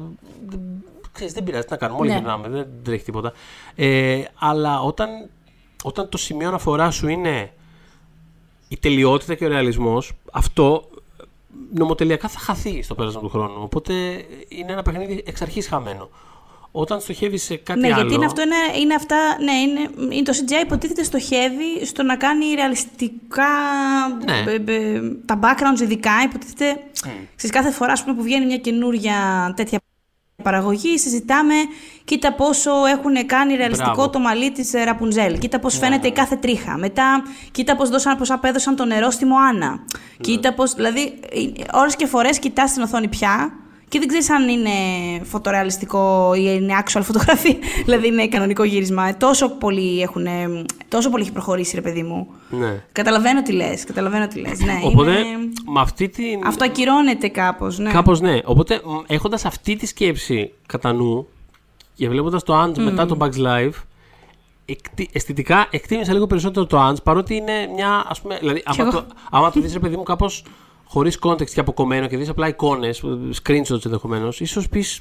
Ξέρεις, δεν πειράζει, τι να κάνουμε, όλοι γυρνάμε, δεν τρέχει τίποτα. Αλλά όταν το σημείο αναφορά σου είναι η τελειότητα και ο ρεαλισμός, αυτό νομοτελειακά θα χαθεί στο πέρασμα του χρόνου. Οπότε είναι ένα παιχνίδι εξ αρχής χαμένο. Όταν στοχεύει σε κάτι άλλο. Γιατί είναι το CGI υποτίθεται στοχεύει στο να κάνει ρεαλιστικά. Τα backgrounds ειδικά υποτίθεται. Ξέρεις, κάθε φορά, ας πούμε, που βγαίνει μια καινούρια τέτοια παραγωγή, συζητάμε κοίτα πόσο έχουν κάνει ρεαλιστικό το μαλλί της Ραπουνζέλ, κοίτα πώς φαίνεται η κάθε τρίχα, μετά κοίτα πώς απέδωσαν το νερό στη Μοάνα, κοίτα πώς, δηλαδή ώρες και φορές κοιτάς την οθόνη πια και δεν ξέρεις αν είναι φωτορεαλιστικό ή είναι actual φωτογραφία, δηλαδή είναι κανονικό γύρισμα. Τόσο πολύ έχει προχωρήσει, ρε παιδί μου. Ναι. Καταλαβαίνω τι λες. Ναι, οπότε, με αυτή την... Αυτό ακυρώνεται κάπως, ναι. Κάπως, ναι. Οπότε, έχοντας αυτή τη σκέψη κατά νου και βλέποντας το Antz μετά το Bug's Life, αισθητικά εκτίμησα λίγο περισσότερο το Antz, παρότι είναι μια, ας πούμε, δηλαδή, άμα το δεις, ρε παιδί μου, κάπως... χωρίς κόντεξτ και αποκομμένο και δεις απλά εικόνες, screenshots ενδεχομένως, ίσως πεις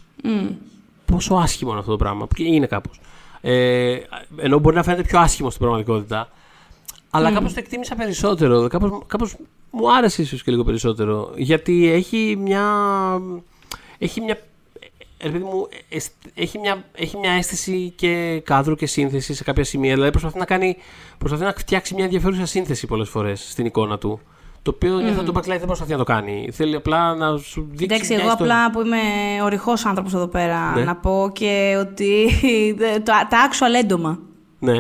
πόσο άσχημο είναι αυτό το πράγμα. Είναι κάπως. Ενώ μπορεί να φαίνεται πιο άσχημο στην πραγματικότητα. Αλλά κάπως το εκτίμησα περισσότερο. Κάπως μου άρεσε ίσως και λίγο περισσότερο. Γιατί έχει μια αίσθηση και κάδρου και σύνθεση σε κάποια σημεία. Δηλαδή προσπαθεί να φτιάξει μια ενδιαφέρουσα σύνθεση πολλές φορές στην εικόνα του. Το οποίο για το Bug's Life δεν προσπαθεί να το κάνει. Θέλει απλά να σου δείξει. Εντάξει, εγώ απλά που είμαι ορυχός άνθρωπος εδώ πέρα, ναι, να πω και ότι τα actual έντομα. Ναι.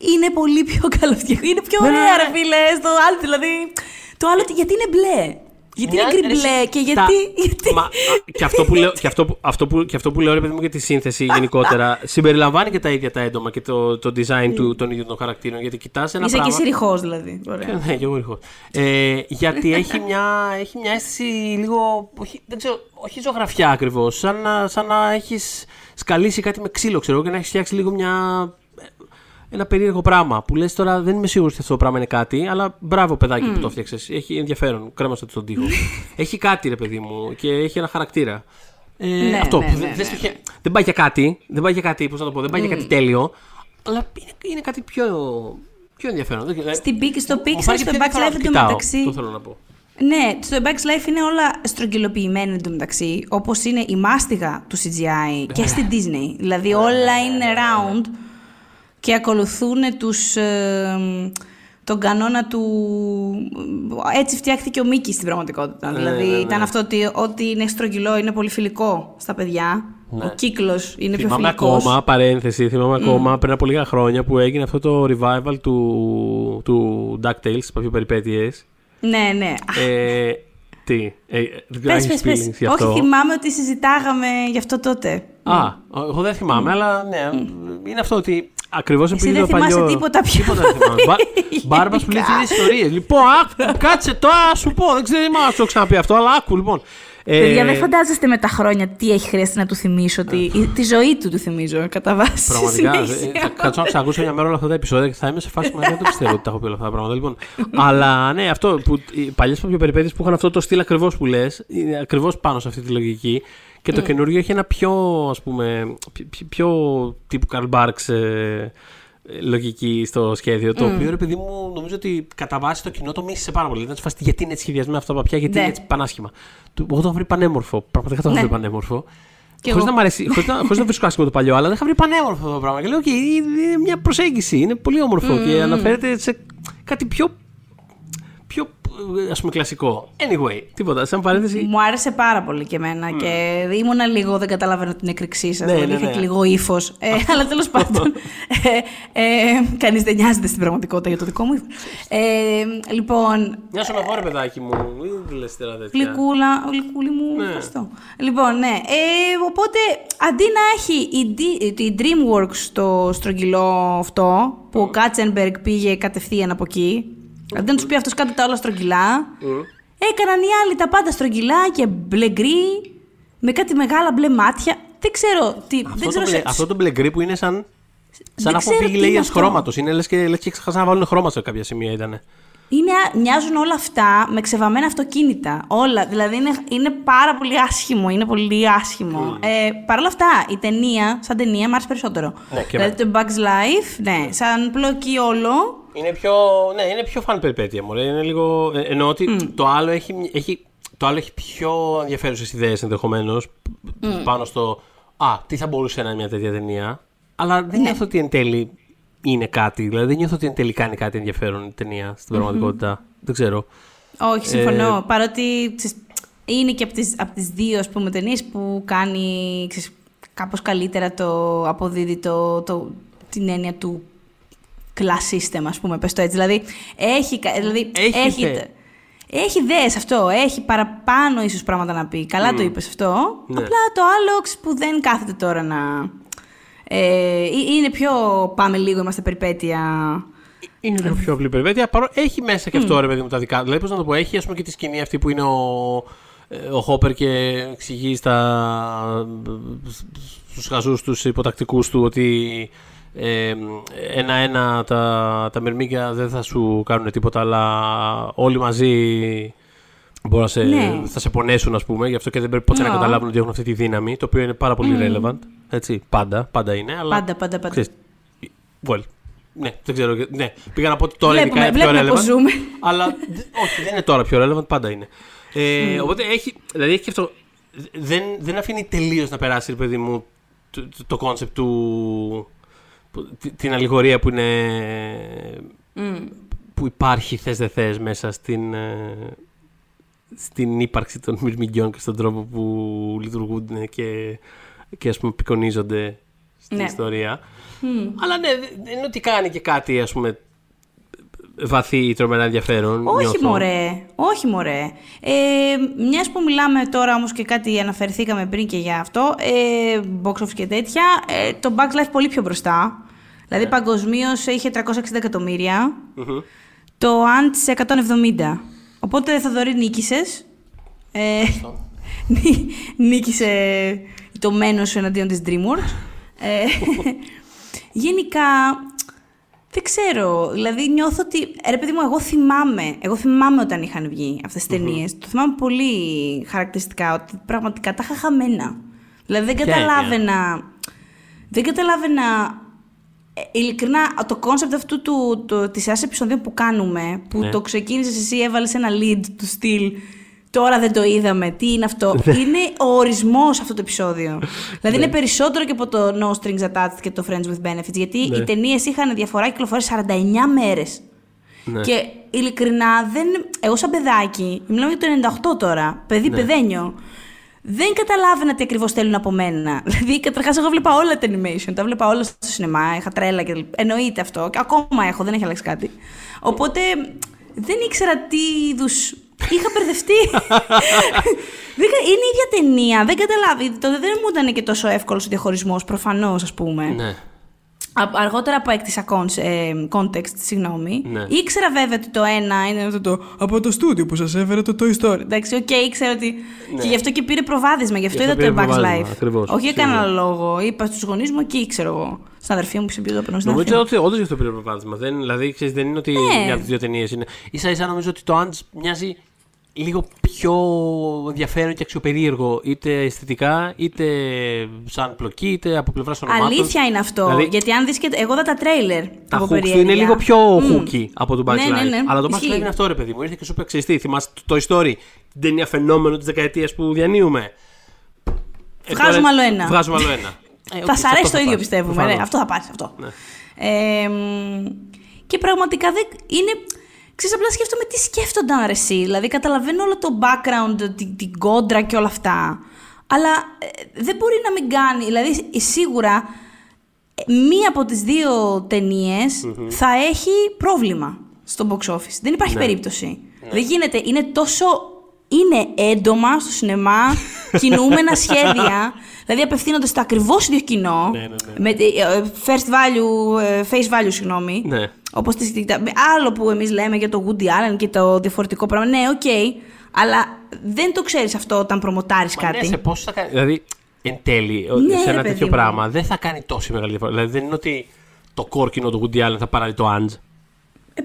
Είναι πολύ πιο καλοφτιαγμένα. Είναι πιο ωραία, ρε φίλε. Το άλλο, δηλαδή. Το άλλο, γιατί είναι μπλε. Γιατί είναι γκριμπλε και γιατί. Μα, και αυτό που λέω, ρε παιδί μου, για τη σύνθεση γενικότερα, συμπεριλαμβάνει και τα ίδια τα έντομα και το design των ίδιων των χαρακτήρων. Γιατί κοιτάς ένα πράγμα. Είσαι και ρηχός, δηλαδή. Ωραία. Ναι, και εγώ ρηχός. Γιατί έχει μια αίσθηση λίγο. Όχι ζωγραφιά ακριβώς. Σαν να έχεις σκαλίσει κάτι με ξύλο, ξέρω, και να έχεις φτιάξει λίγο ένα περίεργο πράγμα που λες τώρα, δεν είμαι σίγουρος ότι αυτό το πράγμα είναι κάτι, αλλά μπράβο παιδάκι που το έφτιαξες. Έχει ενδιαφέρον, κρέμασε το στον τοίχο. Έχει κάτι, ρε παιδί μου, και έχει ένα χαρακτήρα. Δεν πάει για κάτι, πώς να το πω, δεν πάει για κάτι τέλειο, αλλά είναι κάτι πιο ενδιαφέρον. Στο Pixar, στο Bug's Life εντωμεταξύ. Το θέλω να πω. Ναι, στο Bug's Life είναι όλα στρογγυλοποιημένα εντωμεταξύ, όπως είναι η μάστιγα του CGI και στην Disney. Δηλαδή όλα είναι round. Και ακολουθούν τον κανόνα του... Έτσι φτιάχθηκε ο Μίκης στην πραγματικότητα. Δηλαδή ήταν αυτό ότι ό,τι είναι στρογγυλό είναι πολύ φιλικό στα παιδιά. Ναι. Ο κύκλος είναι πιο φιλικός. Θυμάμαι ακόμα, πριν από λίγα χρόνια που έγινε αυτό το revival του DuckTales, πιο περιπέτειες. Ναι. Τι, πες. Όχι, θυμάμαι ότι συζητάγαμε γι' αυτό τότε. Εγώ δεν θυμάμαι, αλλά ναι, είναι αυτό ότι ακριβώς επειδή το παλιό... Εσύ δεν θυμάσαι τίποτα πιο. Μπάρμπας που λέει τις ιστορίες. Λοιπόν, κάτσε τώρα, σου πω, δεν ξέρω αν το ξαναπεί αυτό, αλλά άκου λοιπόν. Παιδιά, δεν φαντάζεστε με τα χρόνια τι έχει χρειαστεί να του θυμίσω, τη ζωή του θυμίζω, κατά βάση. Πραγματικά, θα ξανακούσω μια μέρα όλα αυτά τα επεισόδια και θα είμαι σε φάση που δεν το πιστεύω ότι τα έχω πει όλα αυτά τα πράγματα. Λοιπόν, αλλά ναι, αυτό που οι παλιές περιπέτειες που είχαν αυτό το στυλ ακριβώς που λες, ακριβώς πάνω σε αυτή τη λογική. Και το καινούργιο έχει ένα πιο, ας πούμε, πιο τύπου Καρλ Μπάρξ λογική στο σχέδιο. Το οποίο, ρε παιδί μου, νομίζω ότι κατά βάση το κοινό το μίσησε πάρα πολύ. Δεν σου φάσει γιατί είναι έτσι σχεδιασμένο αυτό τα παπιά, γιατί είναι έτσι πανάσχημα. Εγώ το είχα βρει πανέμορφο. Πραγματικά το είχα βρει πανέμορφο. Χωρίς να βρίσκω άσχημα το παλιό, αλλά δεν είχα βρει πανέμορφο αυτό το πράγμα. Και λέω: και είναι μια προσέγγιση. Είναι πολύ όμορφο και αναφέρεται σε κάτι πιο ας πούμε κλασικό. Anyway, τίποτα, σαν παρένθεση. Μου άρεσε πάρα πολύ και εμένα και ήμουνα λίγο, δεν καταλαβαίνω την εκρηξή σας, είχα και λίγο ύφος, αλλά τέλος πάντων, κανείς δεν νοιάζεται στην πραγματικότητα για το δικό μου ύφος. Λοιπόν... Νοιάσω να χώρε παιδάκι μου, μην λες τώρα τέτοια. Γλυκούλη μου, ευχαριστώ. Λοιπόν, ναι, οπότε αντί να έχει η Dreamworks το στρογγυλό αυτό, που ο Κάτσενμπεργκ πήγε κατευθείαν από εκεί, αν δεν τους πει αυτός κάτω τα όλα στρογγυλά, έκαναν οι άλλοι τα πάντα στρογγυλά και μπλε γκρι, με κάτι μεγάλα μπλε μάτια. Δεν ξέρω τι. Αυτό το μπλε γκρι που είναι σαν αφού πήγε λέγιας χρώματος. Είναι λες και ξεχάσαν να βάλουν χρώμα σε κάποια σημεία ήτανε. Μοιάζουν όλα αυτά με ξεβαμμένα αυτοκίνητα. Όλα. Δηλαδή είναι πάρα πολύ άσχημο. Είναι πολύ άσχημο. Παρ' όλα αυτά, η ταινία, σαν ταινία, μ' άρεσε περισσότερο. Δηλαδή το Bug's Life, ναι, σαν πλοκή όλο. Είναι πιο φαν περιπέτεια, μωρέ. Είναι λίγο... Εννοώ ότι το άλλο έχει πιο ενδιαφέρουσες ιδέες ενδεχομένως πάνω στο τι θα μπορούσε να είναι μια τέτοια ταινία. Αλλά δεν νιώθω ότι εν τέλει είναι κάτι. Δηλαδή δεν νιώθω ότι εν τέλει κάνει κάτι ενδιαφέρον η ταινία στην πραγματικότητα. Δεν ξέρω. Όχι, συμφωνώ. Παρότι Είναι και από τις δύο, ας πούμε, ταινίες που κάνει, ξέρεις, κάπως καλύτερα το αποδίδει την έννοια του class system, ας πούμε, πες το έτσι. Δηλαδή, έχει ιδέες αυτό, έχει παραπάνω ίσως πράγματα να πει. Καλά το είπες αυτό, ναι. Απλά το άλλο που δεν κάθεται τώρα να... είναι πιο πάμε λίγο, είμαστε περιπέτεια... Είναι λίγο πιο απλή περιπέτεια. Έχει μέσα και αυτό, ρε παιδί μου, τα δικά του. Δηλαδή, πώς να το πω, έχει, ας πούμε, και τη σκηνή αυτή που είναι ο Χόπερ και εξηγεί στους χαζούς τους υποτακτικούς του ότι ένα-ένα τα μερμήγκια δεν θα σου κάνουν τίποτα, αλλά όλοι μαζί θα σε πονέσουν, ας πούμε. Γι' αυτό και δεν πρέπει ποτέ να καταλάβουν ότι έχουν αυτή τη δύναμη, το οποίο είναι πάρα πολύ relevant. Έτσι, πάντα είναι. Αλλά, πάντα. Ξέρεις, well. Ναι, δεν ξέρω. Ναι. Πήγα να πω ότι τώρα ειδικά είναι πιο relevant. Ζούμε. Αλλά όχι, δεν είναι τώρα πιο relevant, πάντα είναι. Οπότε έχει. Δηλαδή έχει και αυτό. Δεν αφήνει τελείως να περάσει, παιδί μου, το κόνσεπτ του. Την αλληγορία που είναι. Που υπάρχει θες δεν θες μέσα στην ύπαρξη των μυρμηγκιών και στον τρόπο που λειτουργούν και ας πούμε απεικονίζονται στην ιστορία. Αλλά ναι, δεν είναι ότι κάνει και κάτι, ας πούμε, βαθύ ή τρομερά ενδιαφέρον. Όχι μωρέ. Μιας που μιλάμε τώρα όμως και κάτι αναφερθήκαμε πριν και για αυτό, box office και τέτοια, το Bug's Life πολύ πιο μπροστά. Δηλαδή παγκοσμίως είχε 360 εκατομμύρια, το Antz 170. Οπότε Θεοδωρή νίκησες. Νίκησε το μένος σου εναντίον της Dreamworks. Γενικά, δεν ξέρω, δηλαδή νιώθω ότι, ρε παιδί μου, εγώ θυμάμαι όταν είχαν βγει αυτές τις ταινίες, το θυμάμαι πολύ χαρακτηριστικά, ότι πραγματικά τα είχα χαμένα. Δηλαδή δεν καταλάβαινα ειλικρινά το κόνσεπτ αυτού της σειράς επεισοδίων που κάνουμε, που το ξεκίνησες εσύ, έβαλες ένα lead του στυλ. Τώρα δεν το είδαμε. Τι είναι αυτό? Είναι ο ορισμός αυτό το επεισόδιο. Δηλαδή είναι περισσότερο και από το No Strings Attached και το Friends with Benefits. Γιατί οι ταινίες είχαν διαφορά κυκλοφορίας 49 μέρες. Ναι. Και ειλικρινά, εγώ σαν παιδάκι, μιλάμε για το 98 τώρα, παιδένιο, δεν καταλάβαινα τι ακριβώς θέλουν από μένα. Δηλαδή, καταρχάς, εγώ βλέπα όλα τα animation, τα βλέπα όλα στο σινεμά, είχα τρέλα και εννοείται αυτό. Ακόμα έχω, δεν έχει αλλάξει κάτι. Οπότε δεν ήξερα τι είδους. Είχα μπερδευτεί. Είναι η ίδια ταινία. Δεν καταλάβει. Δεν μου ήταν και τόσο εύκολος ο διαχωρισμός, προφανώς, ας πούμε. Ναι. Αργότερα από έκτισα context, συγγνώμη. Ναι. Ήξερα βέβαια ότι το ένα είναι αυτό το από το στούντιο που σας έφερε το Toy Story. Εντάξει, ήξερα ότι. Ναι. Και γι' αυτό και πήρε προβάδισμα, γι' αυτό είδα το A Bug's Life. Ακριβώς. Όχι για κανένα λόγο. Είπα στους γονείς μου και ήξερα εγώ. Στην αδερφή μου που συμπληρώνω πριν. Νομίζω ότι όντως γι' αυτό πήρε προβάδισμα. Δηλαδή, ξέρεις, δεν είναι ότι μια από τις δύο ταινίες είναι. Ίσα-ίσα νομίζω ότι το Antz μοιάζει λίγο πιο ενδιαφέρον και αξιοπερίεργο, είτε αισθητικά, είτε σαν πλοκή, είτε από πλευρά ονομάτων. Αλήθεια είναι αυτό. Δηλαδή, γιατί αν δεις και. Εγώ είδα τα τρέιλερ. Τα hooks του είναι λίγο πιο hooky από τον Bug's Life. Ναι. Αλλά το Bug's Life είναι αυτό, ρε παιδί μου. Ήρθε και σου είπε: ξεστή, θυμάσαι το Toy Story, την ταινία φαινόμενο της δεκαετίας που διανύουμε. Βγάζουμε άλλο ένα. Θα σ' αρέσει το ίδιο, πιστεύουμε. Αυτό θα πάρεις. Και πραγματικά δεν είναι. Ξέρεις, απλά σκέφτομαι τι σκέφτονταν, ρε εσύ. Δηλαδή, καταλαβαίνω όλο το background, την κόντρα και όλα αυτά. Αλλά δεν μπορεί να μην κάνει. Δηλαδή, σίγουρα μία από τις δύο ταινίες θα έχει πρόβλημα στο box office. Δεν υπάρχει περίπτωση. Δεν γίνεται. Είναι τόσο. Είναι έντομα στο σινεμά, κινούμενα σχέδια. Δηλαδή, απευθύνονται στο ακριβώς ίδιο κοινό. Με first value, face value, συγγνώμη. Ναι. Όπως άλλο που εμείς λέμε για το Woody Allen και το διαφορετικό πράγμα. Ναι, οκ. Αλλά δεν το ξέρεις αυτό όταν προμοτάρεις κάτι. Ναι, σε πόσο θα κάνει. Δηλαδή, εν τέλει, σε ένα τέτοιο πράγμα δεν θα κάνει τόση μεγάλη διαφορά. Δηλαδή, δεν είναι ότι το κόρκινο του Woody Allen θα παράγει το Antz.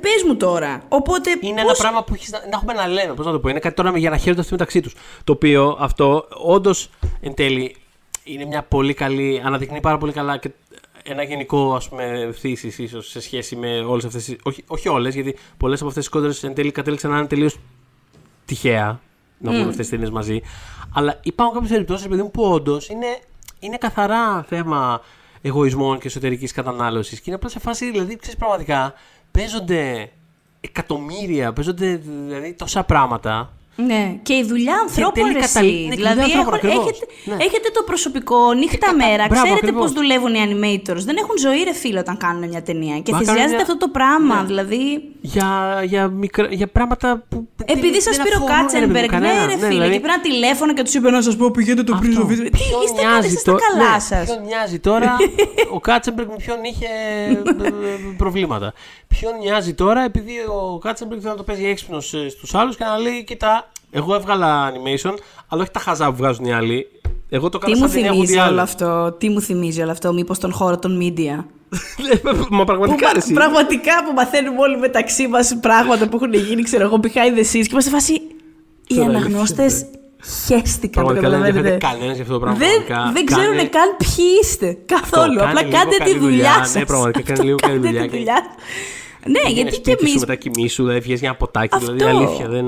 Πες μου τώρα. Οπότε, είναι ένα πράγμα που έχει να έχουμε να λέμε. Πώς να το πω. Είναι κάτι τώρα για να χαίρονται αυτοί μεταξύ τους. Το οποίο αυτό όντως εν τέλει είναι μια πολύ καλή. Αναδεικνύει πάρα πολύ καλά και ένα γενικό, ας πούμε, θύσεις ίσως σε σχέση με όλες αυτές. Όχι όλες, γιατί πολλές από αυτές τις κόντρες εν τέλει κατέληξαν να είναι τελείως τυχαία να βγουν αυτές τις ταινίες μαζί. Αλλά υπάρχουν κάποιες περιπτώσεις, επειδή μου, που όντως είναι καθαρά θέμα εγωισμών και εσωτερικής κατανάλωσης. Και είναι απλά σε φάση, δηλαδή, ξέρεις, πραγματικά παίζονται εκατομμύρια, παίζονται δηλαδή τόσα πράγματα. Ναι, και η δουλειά ανθρώπων ρεσί. Δηλαδή έχετε το προσωπικό νύχτα-μέρα, ξέρετε πώς δουλεύουν οι animators. Δεν έχουν ζωή ρε φίλε όταν κάνουν μια ταινία. Και θυσιάζεται αυτό το πράγμα, δηλαδή. Για πράγματα που. Επειδή σας πήρε ο Κάτσενμπεργκ, ναι ρε φίλε, και πήραν τηλέφωνο και τους είπε να σας πω πηγαίνετε το Prince of Egypt. Είστε στα καλά σας. Ποιον νοιάζει τώρα, ο Κάτσενμπεργκ με ποιον είχε προβλήματα. Ποιον νοιάζει τώρα, επειδή ο Κάτσενμπεργκ θέλει να το παίζει έξυπνο στους άλλους και να λέει κοιτά. Εγώ έβγαλα animation, αλλά όχι τα χαζά που βγάζουν οι άλλοι. Εγώ το κάνω σαν την Woody Allen. Αυτό, τι μου θυμίζει όλο αυτό, μήπως τον χώρο των media. Μα πραγματικά ρε εσύ. Πραγματικά που μαθαίνουμε όλοι μεταξύ μας πράγματα που έχουν γίνει, ξέρω εγώ, behind the scenes και είμαστε φάση. Οι αναγνώστες χέστηκαν. Δεν κανένας για αυτό το πράγμα. Δεν ξέρουν καν ποιοι είστε. Καθόλου. Απλά κάντε τη δουλειά σας. Ναι, πραγματικά κάντε λίγο καλή δουλειά. Ναι, γιατί και εμείς. Μετά κοιμήσου, δηλαδή βγες για ένα ποτάκι. Δηλαδή αλήθεια δεν.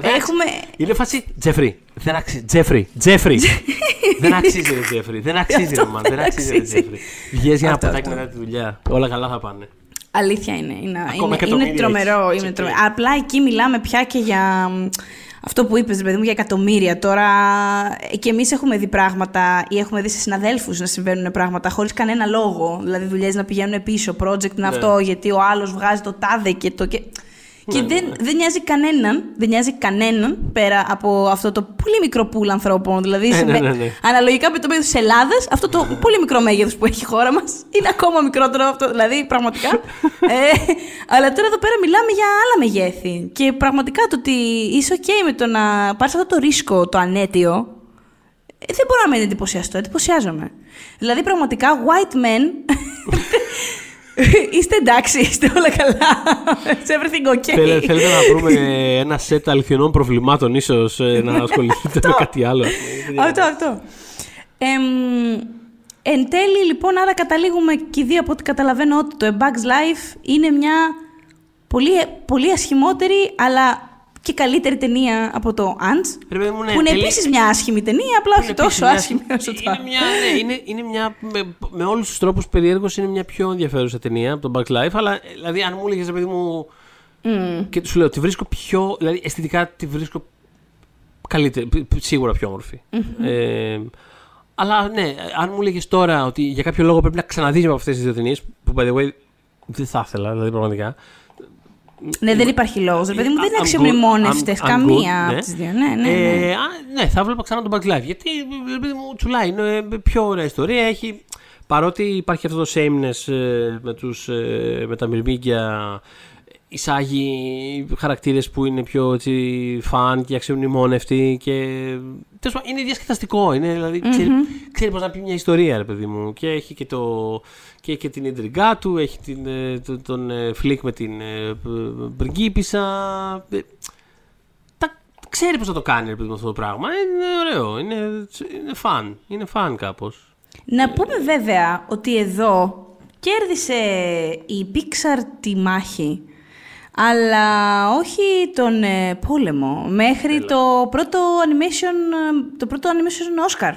Έχουμε. Είναι φάση. Τζέφρι. Δεν αξίζει. Δεν αξίζει, ρε Τζέφρι. Δεν αξίζει, ρε μαν. Δεν αξίζει, ρε Τζέφρι. Βγες για ένα ποτάκι μετά τη δουλειά. Όλα καλά θα πάνε. Αλήθεια είναι. Είναι τρομερό. Απλά εκεί μιλάμε πια και για. Αυτό που είπες, ρε παιδί μου, για εκατομμύρια τώρα. Και εμείς έχουμε δει πράγματα ή έχουμε δει σε συναδέλφους να συμβαίνουν πράγματα χωρίς κανένα λόγο. Δηλαδή, δουλειές να πηγαίνουν πίσω, project να αυτό, γιατί ο άλλος βγάζει το τάδε και το. Και δεν νοιάζει κανέναν, πέρα από αυτό το πολύ μικρό πουλ ανθρώπων. Δηλαδή, αναλογικά με το μέγεθος της Ελλάδας, αυτό το πολύ μικρό μέγεθος που έχει η χώρα μας είναι ακόμα μικρότερο αυτό. Δηλαδή, πραγματικά. Αλλά τώρα εδώ πέρα μιλάμε για άλλα μεγέθη. Και πραγματικά το ότι είσαι OK με το να πάρεις αυτό το ρίσκο, το ανέτειο. Δεν μπορώ να μην εντυπωσιαστώ. Εντυπωσιάζομαι. Δηλαδή, πραγματικά, white men. Είστε εντάξει, είστε όλα καλά. It's everything okay. Θέλετε να βρούμε ένα σετ αληθινών προβλημάτων, ίσως να ασχοληθείτε με κάτι άλλο. Αυτό. Εν τέλει, λοιπόν, άρα καταλήγουμε και οι δύο από ό,τι καταλαβαίνω ότι το A Bug's Life είναι μια πολύ ασχημότερη, αλλά και καλύτερη ταινία από το Antz. Που είναι επίσης μια άσχημη ταινία, απλά όχι τόσο άσχημη όσο το Antz. Είναι μια. Με όλους τους τρόπους περιέργως είναι μια πιο ενδιαφέρουσα ταινία από το Bug's Life. Αλλά δηλαδή, αν μου έλεγες, ρε παιδί μου. Και σου λέω, τη βρίσκω πιο. Δηλαδή, αισθητικά τη βρίσκω καλύτερη, σίγουρα πιο όμορφη. Αλλά ναι, αν μου έλεγες τώρα ότι για κάποιο λόγο πρέπει να ξαναδείς από αυτές τις δύο ταινίες, που by the way δεν θα ήθελα, δηλαδή πραγματικά. Ναι, δεν υπάρχει λόγος. Ρε παιδί μου, δεν αξιομνημόνευστε καμία από τις δύο. Ναι, θα βλέπω ξανά τον Bug's Life. Γιατί μου τσουλάει, είναι πιο ωραία ιστορία. Έχει, παρότι υπάρχει αυτό το sameness με τα μυρμήγκια, εισάγει χαρακτήρες που είναι πιο φαν και αξιομνημόνευτοι. Και είναι διασκεδαστικό. Δηλαδή, ξέρει πώς να πει μια ιστορία, ρε παιδί μου. Και έχει και την ίντριγκά του, έχει τον φλικ με την πριγκίπισσα. Ξέρει πώς να το κάνει, ρε παιδί μου, αυτό το πράγμα. Είναι ωραίο. Είναι φαν κάπως. Να πούμε βέβαια ότι εδώ κέρδισε η Pixar τη μάχη. Αλλά όχι τον πόλεμο, μέχρι το πρώτο animation Oscar.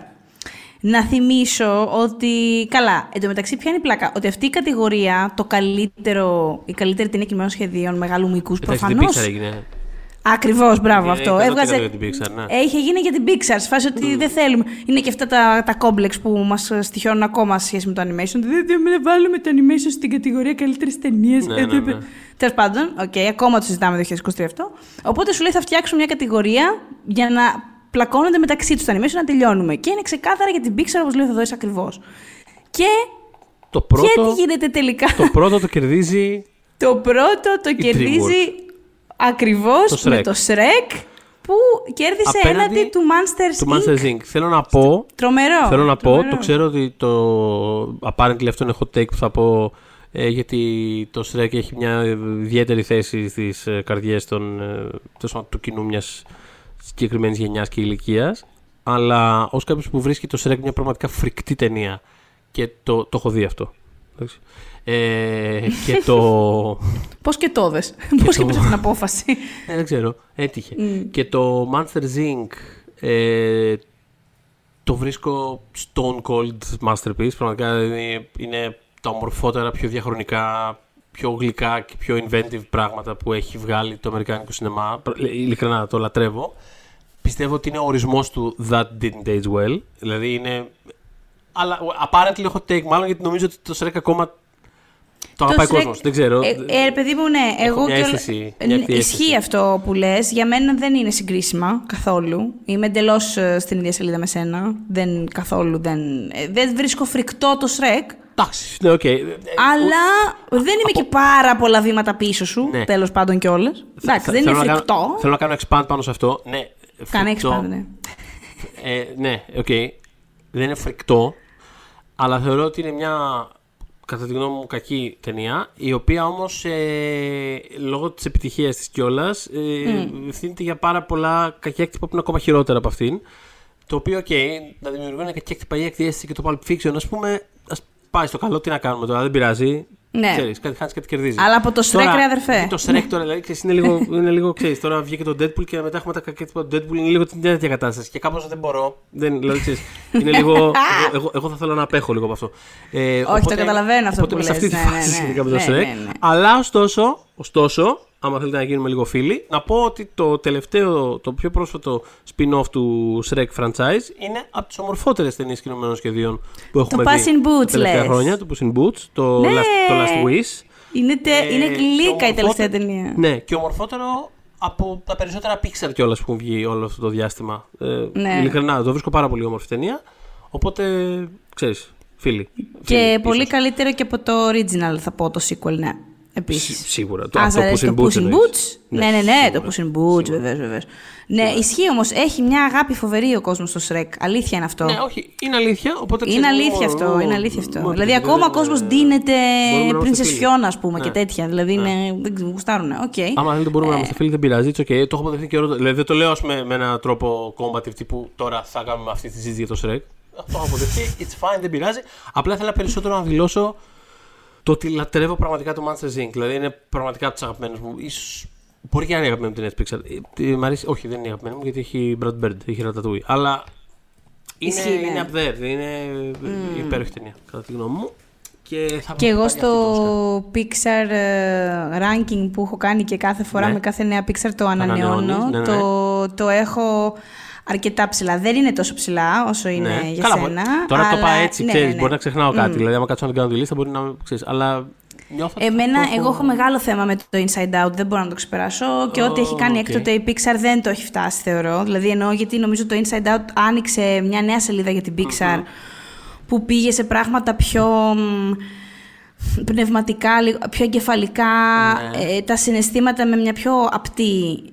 Να θυμίσω ότι, καλά, εντωμεταξύ πιάνει πλάκα, ότι αυτή η κατηγορία, η καλύτερη ταινία κινημένων σχεδίων, μεγάλου μυϊκούς προφανώς. Ακριβώς, μπράβο αυτό. Είχε γίνει για την Pixar. Σε φάση ότι δεν θέλουμε. Είναι και αυτά τα κόμπλεξ που μας στοιχιώνουν ακόμα σε σχέση με το animation. Δεν βάλουμε το animation στην κατηγορία καλύτερες ταινίες. Τέλος πάντων, ακόμα το συζητάμε το 2023 αυτό. Οπότε σου λέει θα φτιάξουμε μια κατηγορία για να πλακώνονται μεταξύ τους τα animation να τελειώνουμε. Και είναι ξεκάθαρα για την Pixar, όπως λέει ο Θεοδωρής ακριβώς. Και τι γίνεται τελικά. Το πρώτο το κερδίζει. Ακριβώς με το Shrek που κέρδισε έναντι του Monsters Inc. Θέλω να πω. Τρομερό. Το ξέρω ότι apparently αυτό είναι hot take που θα πω, γιατί το Shrek έχει μια ιδιαίτερη θέση στις καρδιές του κοινού μιας συγκεκριμένης γενιάς και ηλικίας. Αλλά ως κάποιος που βρίσκει το Shrek μια πραγματικά φρικτή ταινία. Και το έχω δει αυτό. Και το. Πώς και το δες. Πώς και πήρες την απόφαση. Δεν ξέρω. Έτυχε. Και το Monsters Inc. Το βρίσκω stone cold masterpiece. Πραγματικά είναι τα ομορφότερα, πιο διαχρονικά πιο γλυκά και πιο inventive πράγματα που έχει βγάλει το αμερικάνικο σινεμά. Ειλικρινά το λατρεύω. Πιστεύω ότι είναι ο ορισμός του That Didn't Age Well. Δηλαδή είναι. Αλλά apparently έχω take, μάλλον γιατί νομίζω ότι το Shrek ακόμα το αγαπάει ο κόσμος. Δεν ξέρω. Παιδί μου, ναι. Εγώ και αίσθηση, ισχύει αυτό που λες. Για μένα δεν είναι συγκρίσιμα καθόλου. Είμαι εντελώς στην ίδια σελίδα με σένα. Δεν βρίσκω φρικτό το Shrek. Εντάξει, ναι, οκ. Αλλά δεν είμαι και πάρα πολλά βήματα πίσω σου, ναι. Τέλος πάντων κιόλας. Εντάξει, δεν είναι φρικτό. Θέλω να κάνω expand πάνω σε αυτό. Ναι, κάνε expand, ναι. Ναι, οκ. Δεν είναι φρικτό, αλλά θεωρώ ότι είναι μια, κατά τη γνώμη μου, κακή ταινία, η οποία όμως λόγω της επιτυχίας της κιόλας ευθύνεται για πάρα πολλά κακέκτυπα που είναι ακόμα χειρότερα από αυτήν. Το οποίο, οκ, να δημιουργούν ένα κακέκτυπα ή εκτιέστηση και το Pulp Fiction, ας πούμε, πάει στο καλό, τι να κάνουμε τώρα, δεν πειράζει. Ναι. Ξέρεις, κάτι χάνεις, κάτι κερδίζεις. Αλλά από το Shrek, ρε αδερφέ. Το Shrek τώρα, δηλαδή, ξέρεις, είναι λίγο, ξέρεις, τώρα βγήκε το Deadpool και μετά έχουμε τα κακέτυπα του Deadpool, είναι λίγο την τέτοια κατάσταση. Και κάπως δεν μπορώ. Δηλαδή, ξέρεις, είναι λίγο. Εγώ θα θέλω να απέχω λίγο από αυτό. Όχι, το καταλαβαίνω αυτό που λες. Οπότε σε αυτή τη φάση ειδικά με το Shrek. Αλλά ωστόσο, άμα θέλετε να γίνουμε λίγο φίλοι, να πω ότι το τελευταίο, το πιο πρόσφατο spin-off του Shrek franchise είναι από τις ομορφότερες ταινίες κινουμένων σχεδίων που έχουμε δει τα τελευταία χρόνια. Το Puss in Boots, το Last Wish. Είναι γλύκα η τελευταία ταινία. Ναι, και ομορφότερο από τα περισσότερα Pixar κιόλας που έχουν βγει όλο αυτό το διάστημα. Ειλικρινά, το βρίσκω πάρα πολύ όμορφη ταινία. Οπότε, ξέρεις, φίλοι. Και πολύ καλύτερο και από το original, θα πω, το sequel, ναι. Επίσης. Σίγουρα. Ας αρέσει το Puss in Boots. Ναι, το Puss in Boots, βεβαίως. Ναι, ισχύει όμως, έχει μια αγάπη φοβερή ο κόσμος στο Shrek. Αλήθεια είναι αυτό. Ναι, όχι, είναι αλήθεια. Οπότε είναι αλήθεια αυτό. Δηλαδή, ακόμα ο κόσμος ντύνεται πρίντσε Φιώνα, ας πούμε, και τέτοια. Δηλαδή, δεν γουστάρουν. Άμα δεν μπορούμε να είμαστε φίλοι, δεν πειράζει. Το έχω αποδεχτεί καιρό. Δηλαδή, δεν το λέω με έναν τρόπο combative τύπου τώρα θα κάνουμε αυτή τη συζήτηση για το Shrek. Αυτό έχω αποδεχτεί. It's fine, δεν πειράζει. Απλά ήθελα περισσότερο να δηλώσω. Το ότι λατρεύω πραγματικά το Monsters Inc. Δηλαδή είναι πραγματικά από τους αγαπημένους μου. Ίσως μπορεί και να είναι αγαπημένη μου την Pixar. Μ' αρέσει. Όχι, δεν είναι αγαπημένη μου γιατί έχει Brad Bird, έχει Ratatouille. Αλλά είναι up there. Είναι υπέροχη ταινία, κατά τη γνώμη μου. Και εγώ στο Pixar ranking που έχω κάνει και κάθε φορά με κάθε νέα Pixar το ανανεώνω. Ναι. Το έχω αρκετά ψηλά. Δεν είναι τόσο ψηλά όσο είναι για σένα. Τώρα αλλά το πάω έτσι, ξέρεις. Μπορεί να ξεχνάω κάτι. Δηλαδή, άμα κάτσω να την κάνω τη λίστα, μπορεί να ξέρεις. Αλλά νιώθω. Εγώ έχω μεγάλο θέμα με το Inside Out. Δεν μπορώ να το ξεπεράσω. Και ό,τι έχει κάνει έκτοτε η Pixar δεν το έχει φτάσει, θεωρώ. Δηλαδή, εννοώ γιατί νομίζω το Inside Out άνοιξε μια νέα σελίδα για την Pixar που πήγε σε πράγματα πιο πνευματικά, πιο εγκεφαλικά, τα συναισθήματα με μια πιο απτή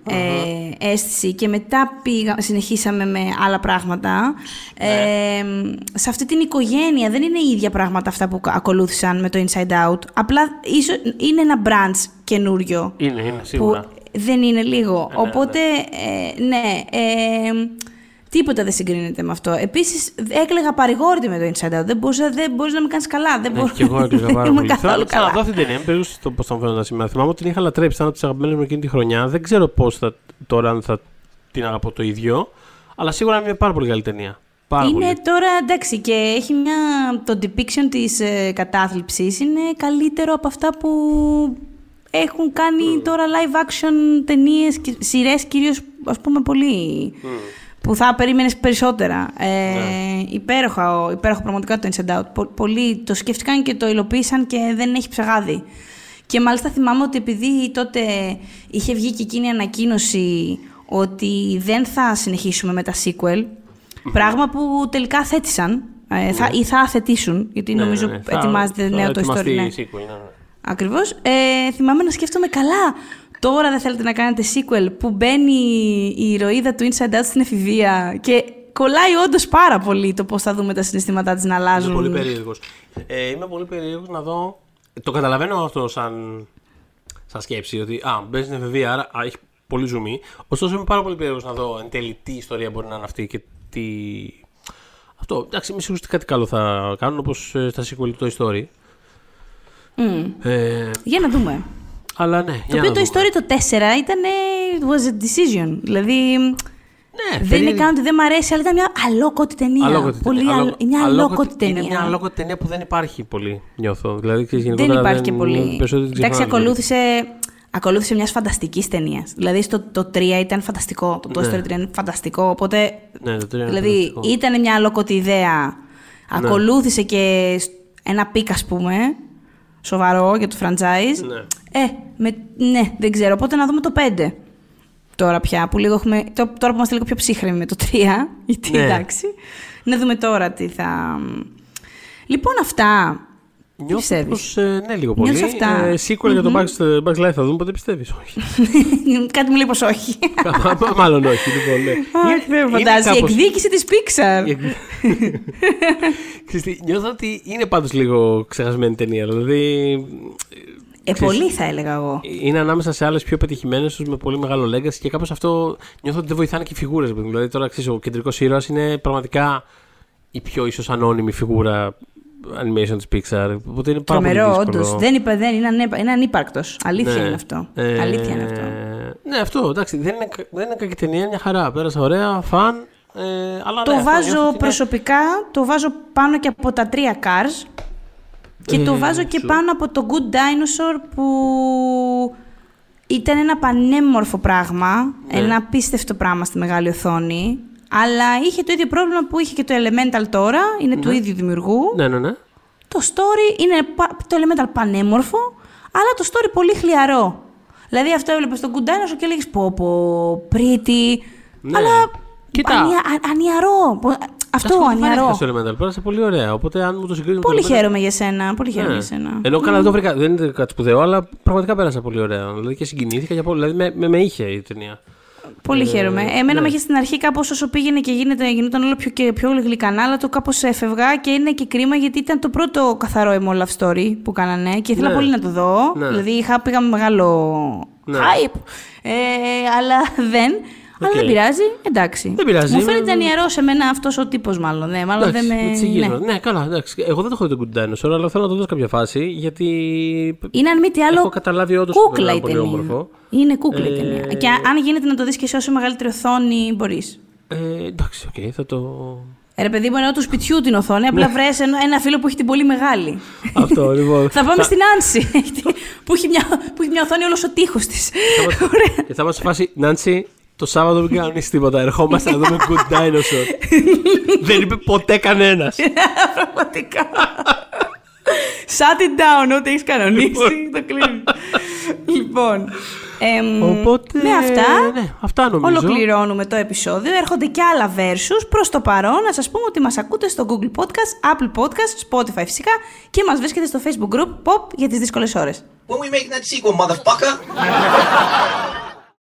αίσθηση και μετά συνεχίσαμε με άλλα πράγματα. Σε αυτή την οικογένεια δεν είναι οι ίδια πράγματα αυτά που ακολούθησαν με το Inside Out. Απλά ίσως είναι ένα branch καινούριο. Είναι σίγουρα. Δεν είναι λίγο. Οπότε, τίποτα δεν συγκρίνεται με αυτό. Επίσης, έκλαιγα παρηγόρητη με το Inside Out. Δεν μπορείς να με κάνεις καλά. Και εγώ έκλαιγα πάρα πολύ. Θέλω να δω αυτή την ταινία. Περίπου στο πώς θα μου φαίνονταν σήμερα. Θυμάμαι ότι την είχα λατρέψει. Ήταν από τις αγαπημένες μου εκείνη τη χρονιά. Δεν ξέρω πώς τώρα αν θα την αγαπώ το ίδιο. Αλλά σίγουρα είναι μια πάρα πολύ καλή ταινία. Είναι τώρα, εντάξει, και έχει μια. Το depiction της κατάθλιψης είναι καλύτερο από αυτά που έχουν κάνει τώρα live action ταινίες και σειρές κυρίως, ας πούμε, πολύ. Που θα περίμενες περισσότερα. Υπέροχο πραγματικά το Inside Out. Πολλοί το σκέφτηκαν και το υλοποίησαν και δεν έχει ψεγάδι. Και μάλιστα θυμάμαι ότι επειδή τότε είχε βγει και εκείνη η ανακοίνωση ότι δεν θα συνεχίσουμε με τα sequel, πράγμα που τελικά θέτησαν ή θα θετήσουν, γιατί νομίζω ετοιμάζεται νέο το Story. Ακριβώς. Θυμάμαι να σκέφτομαι καλά. Τώρα δεν θέλετε να κάνετε sequel που μπαίνει η ηρωίδα του Inside Out στην εφηβεία και κολλάει όντως πάρα πολύ το πώς θα δούμε τα συναισθήματά της να αλλάζουν. Είμαι πολύ περίεργος. Είμαι πολύ περίεργος να δω. Το καταλαβαίνω αυτό σαν σκέψη, ότι μπαίνει στην εφηβεία, άρα έχει πολύ ζουμί. Ωστόσο είμαι πάρα πολύ περίεργος να δω εν τέλει τι ιστορία μπορεί να είναι αυτή και τι. Αυτό. Εντάξει, είμαι σίγουρος ότι κάτι καλό θα κάνουν όπως στα sequel του Toy Story. Για να δούμε. Αλλά ναι, το οποίο το Toy Story το 4 ήταν was a decision. Δηλαδή Ναι, δεν είναι καν ότι δεν μ' αρέσει, αλλά ήταν μια αλόκοτη ταινία. Είναι μια αλόκοτη ταινία που δεν υπάρχει πολύ, νιώθω. Δηλαδή, δεν υπάρχει και πολύ. Εντάξει, ακολούθησε μια φανταστική ταινία. Δηλαδή, το 3 ήταν φανταστικό. Το Toy Story 3 ήταν φανταστικό. Οπότε. Ναι, το 3 δηλαδή, ήταν μια αλόκοτη ιδέα. Ναι. Ακολούθησε και ένα πικ, ας πούμε, σοβαρό για το franchise. Ναι. Ναι, δεν ξέρω. Οπότε να δούμε το 5. Τώρα πια, που λίγο έχουμε, τώρα που είμαστε λίγο πιο ψύχρεμοι με το 3, γιατί ναι. Εντάξει, να δούμε τώρα τι θα... Λοιπόν, αυτά, τι πιστεύεις? Ναι, λίγο πολύ. Sequel για το Bug's Life θα δούμε, ποτέ πιστεύεις? Όχι. Κάτι μου λέει πως όχι. Μάλλον όχι, λοιπόν, ναι. Φαντάζει, η εκδίκηση της Pixar. Νιώθω ότι είναι πάντως λίγο ξεχασμένη ταινία, δηλαδή... πολύ θα έλεγα εγώ. Είναι ανάμεσα σε άλλες πιο πετυχημένες τους με πολύ μεγάλο legacy και κάπως αυτό νιώθω ότι δεν βοηθάνε και οι φιγούρες. Δηλαδή τώρα ο κεντρικός ήρωας είναι πραγματικά η πιο ίσως ανώνυμη φιγούρα animation της Pixar. Οπότε είναι πάρα τρομερό, πολύ δύσκολο. Όντως. Δεν είναι ανύπαρκτος. Αλήθεια είναι αυτό. Ναι, αυτό. Εντάξει, δεν είναι κακή ταινία, μια χαρά. Πέρασα ωραία, φαν. Αλλά το βάζω προσωπικά, το βάζω πάνω και από τα 3 Cars. Και το βάζω και πάνω από το Good Dinosaur που ήταν ένα πανέμορφο πράγμα, ένα απίστευτο πράγμα στη μεγάλη οθόνη, αλλά είχε το ίδιο πρόβλημα που είχε και το Elemental τώρα, είναι του ίδιου δημιουργού. Ναι. Το story είναι το Elemental πανέμορφο, αλλά το story πολύ χλιαρό. Δηλαδή αυτό έβλεπες το Good Dinosaur και λέγεις πω, pretty, αλλά ανιαρό. Αυτό ανιαρό. Το Elemental πέρασε πολύ ωραία. Οπότε, αν μου το συγκρίνουμε. Πολύ χαίρομαι για σένα. Ενώ καλά το βρήκα. Δεν είναι κάτι σπουδαίο, αλλά πραγματικά πέρασα πολύ ωραία. Δηλαδή και συγκινήθηκα για πολύ. Δηλαδή με είχε η ταινία. Πολύ χαίρομαι. Εμένα με είχε στην αρχή κάπως όσο πήγαινε και γινόταν όλο πιο γλυκανά, αλλά το κάπως έφευγα και είναι και κρίμα γιατί ήταν το πρώτο καθαρό emo love story που κάνανε και ήθελα πολύ να το δω. Δηλαδή πήγαμε μεγάλο hype. Αλλά δεν. Αλλά δεν πειράζει, εντάξει. Δεν πειράζει. Μου φαίνεται ανιερό σε μένα αυτός ο τύπος, μάλλον. Ναι, μάλλον εντάξει, δεν με. Ναι, καλά, εντάξει. Εγώ δεν το έχω δει το Good Dinosaur, αλλά θέλω να το δω σε κάποια φάση, γιατί. Είναι αν μη τι άλλο. Έχω καταλάβει όντως ότι είναι πολύ όμορφο. Είναι κούκλα η ταινία. Και αν γίνεται να το δεις και σε όσο μεγαλύτερη οθόνη μπορείς. Εντάξει, οκ, θα το. Ρε παιδί μου, εννοώ του σπιτιού την οθόνη. Απλά βρες ένα φίλο που έχει την πολύ μεγάλη. Αυτό, λοιπόν. Θα πάμε στην Nancy, που έχει μια οθόνη όλο ο τοίχος της. Και θα είμαστε σε φάση Nancy. Το Σάββατο μην κάνεις τίποτα. Ερχόμαστε να δούμε Good Dinosaur. Δεν είπε ποτέ κανένας. Πραγματικά. Shut it down, ό,τι έχεις κανονίσει. Το κλείνει. Λοιπόν. Οπότε. Με αυτά. Αυτά νομίζω. Ολοκληρώνουμε το επεισόδιο. Έρχονται και άλλα versus. Προς το παρόν, να σας πούμε ότι μας ακούτε στο Google Podcast, Apple Podcast, Spotify φυσικά και μας βρίσκεται στο Facebook Group Pop για τις δύσκολες ώρες. When we make that sequel, motherfucker.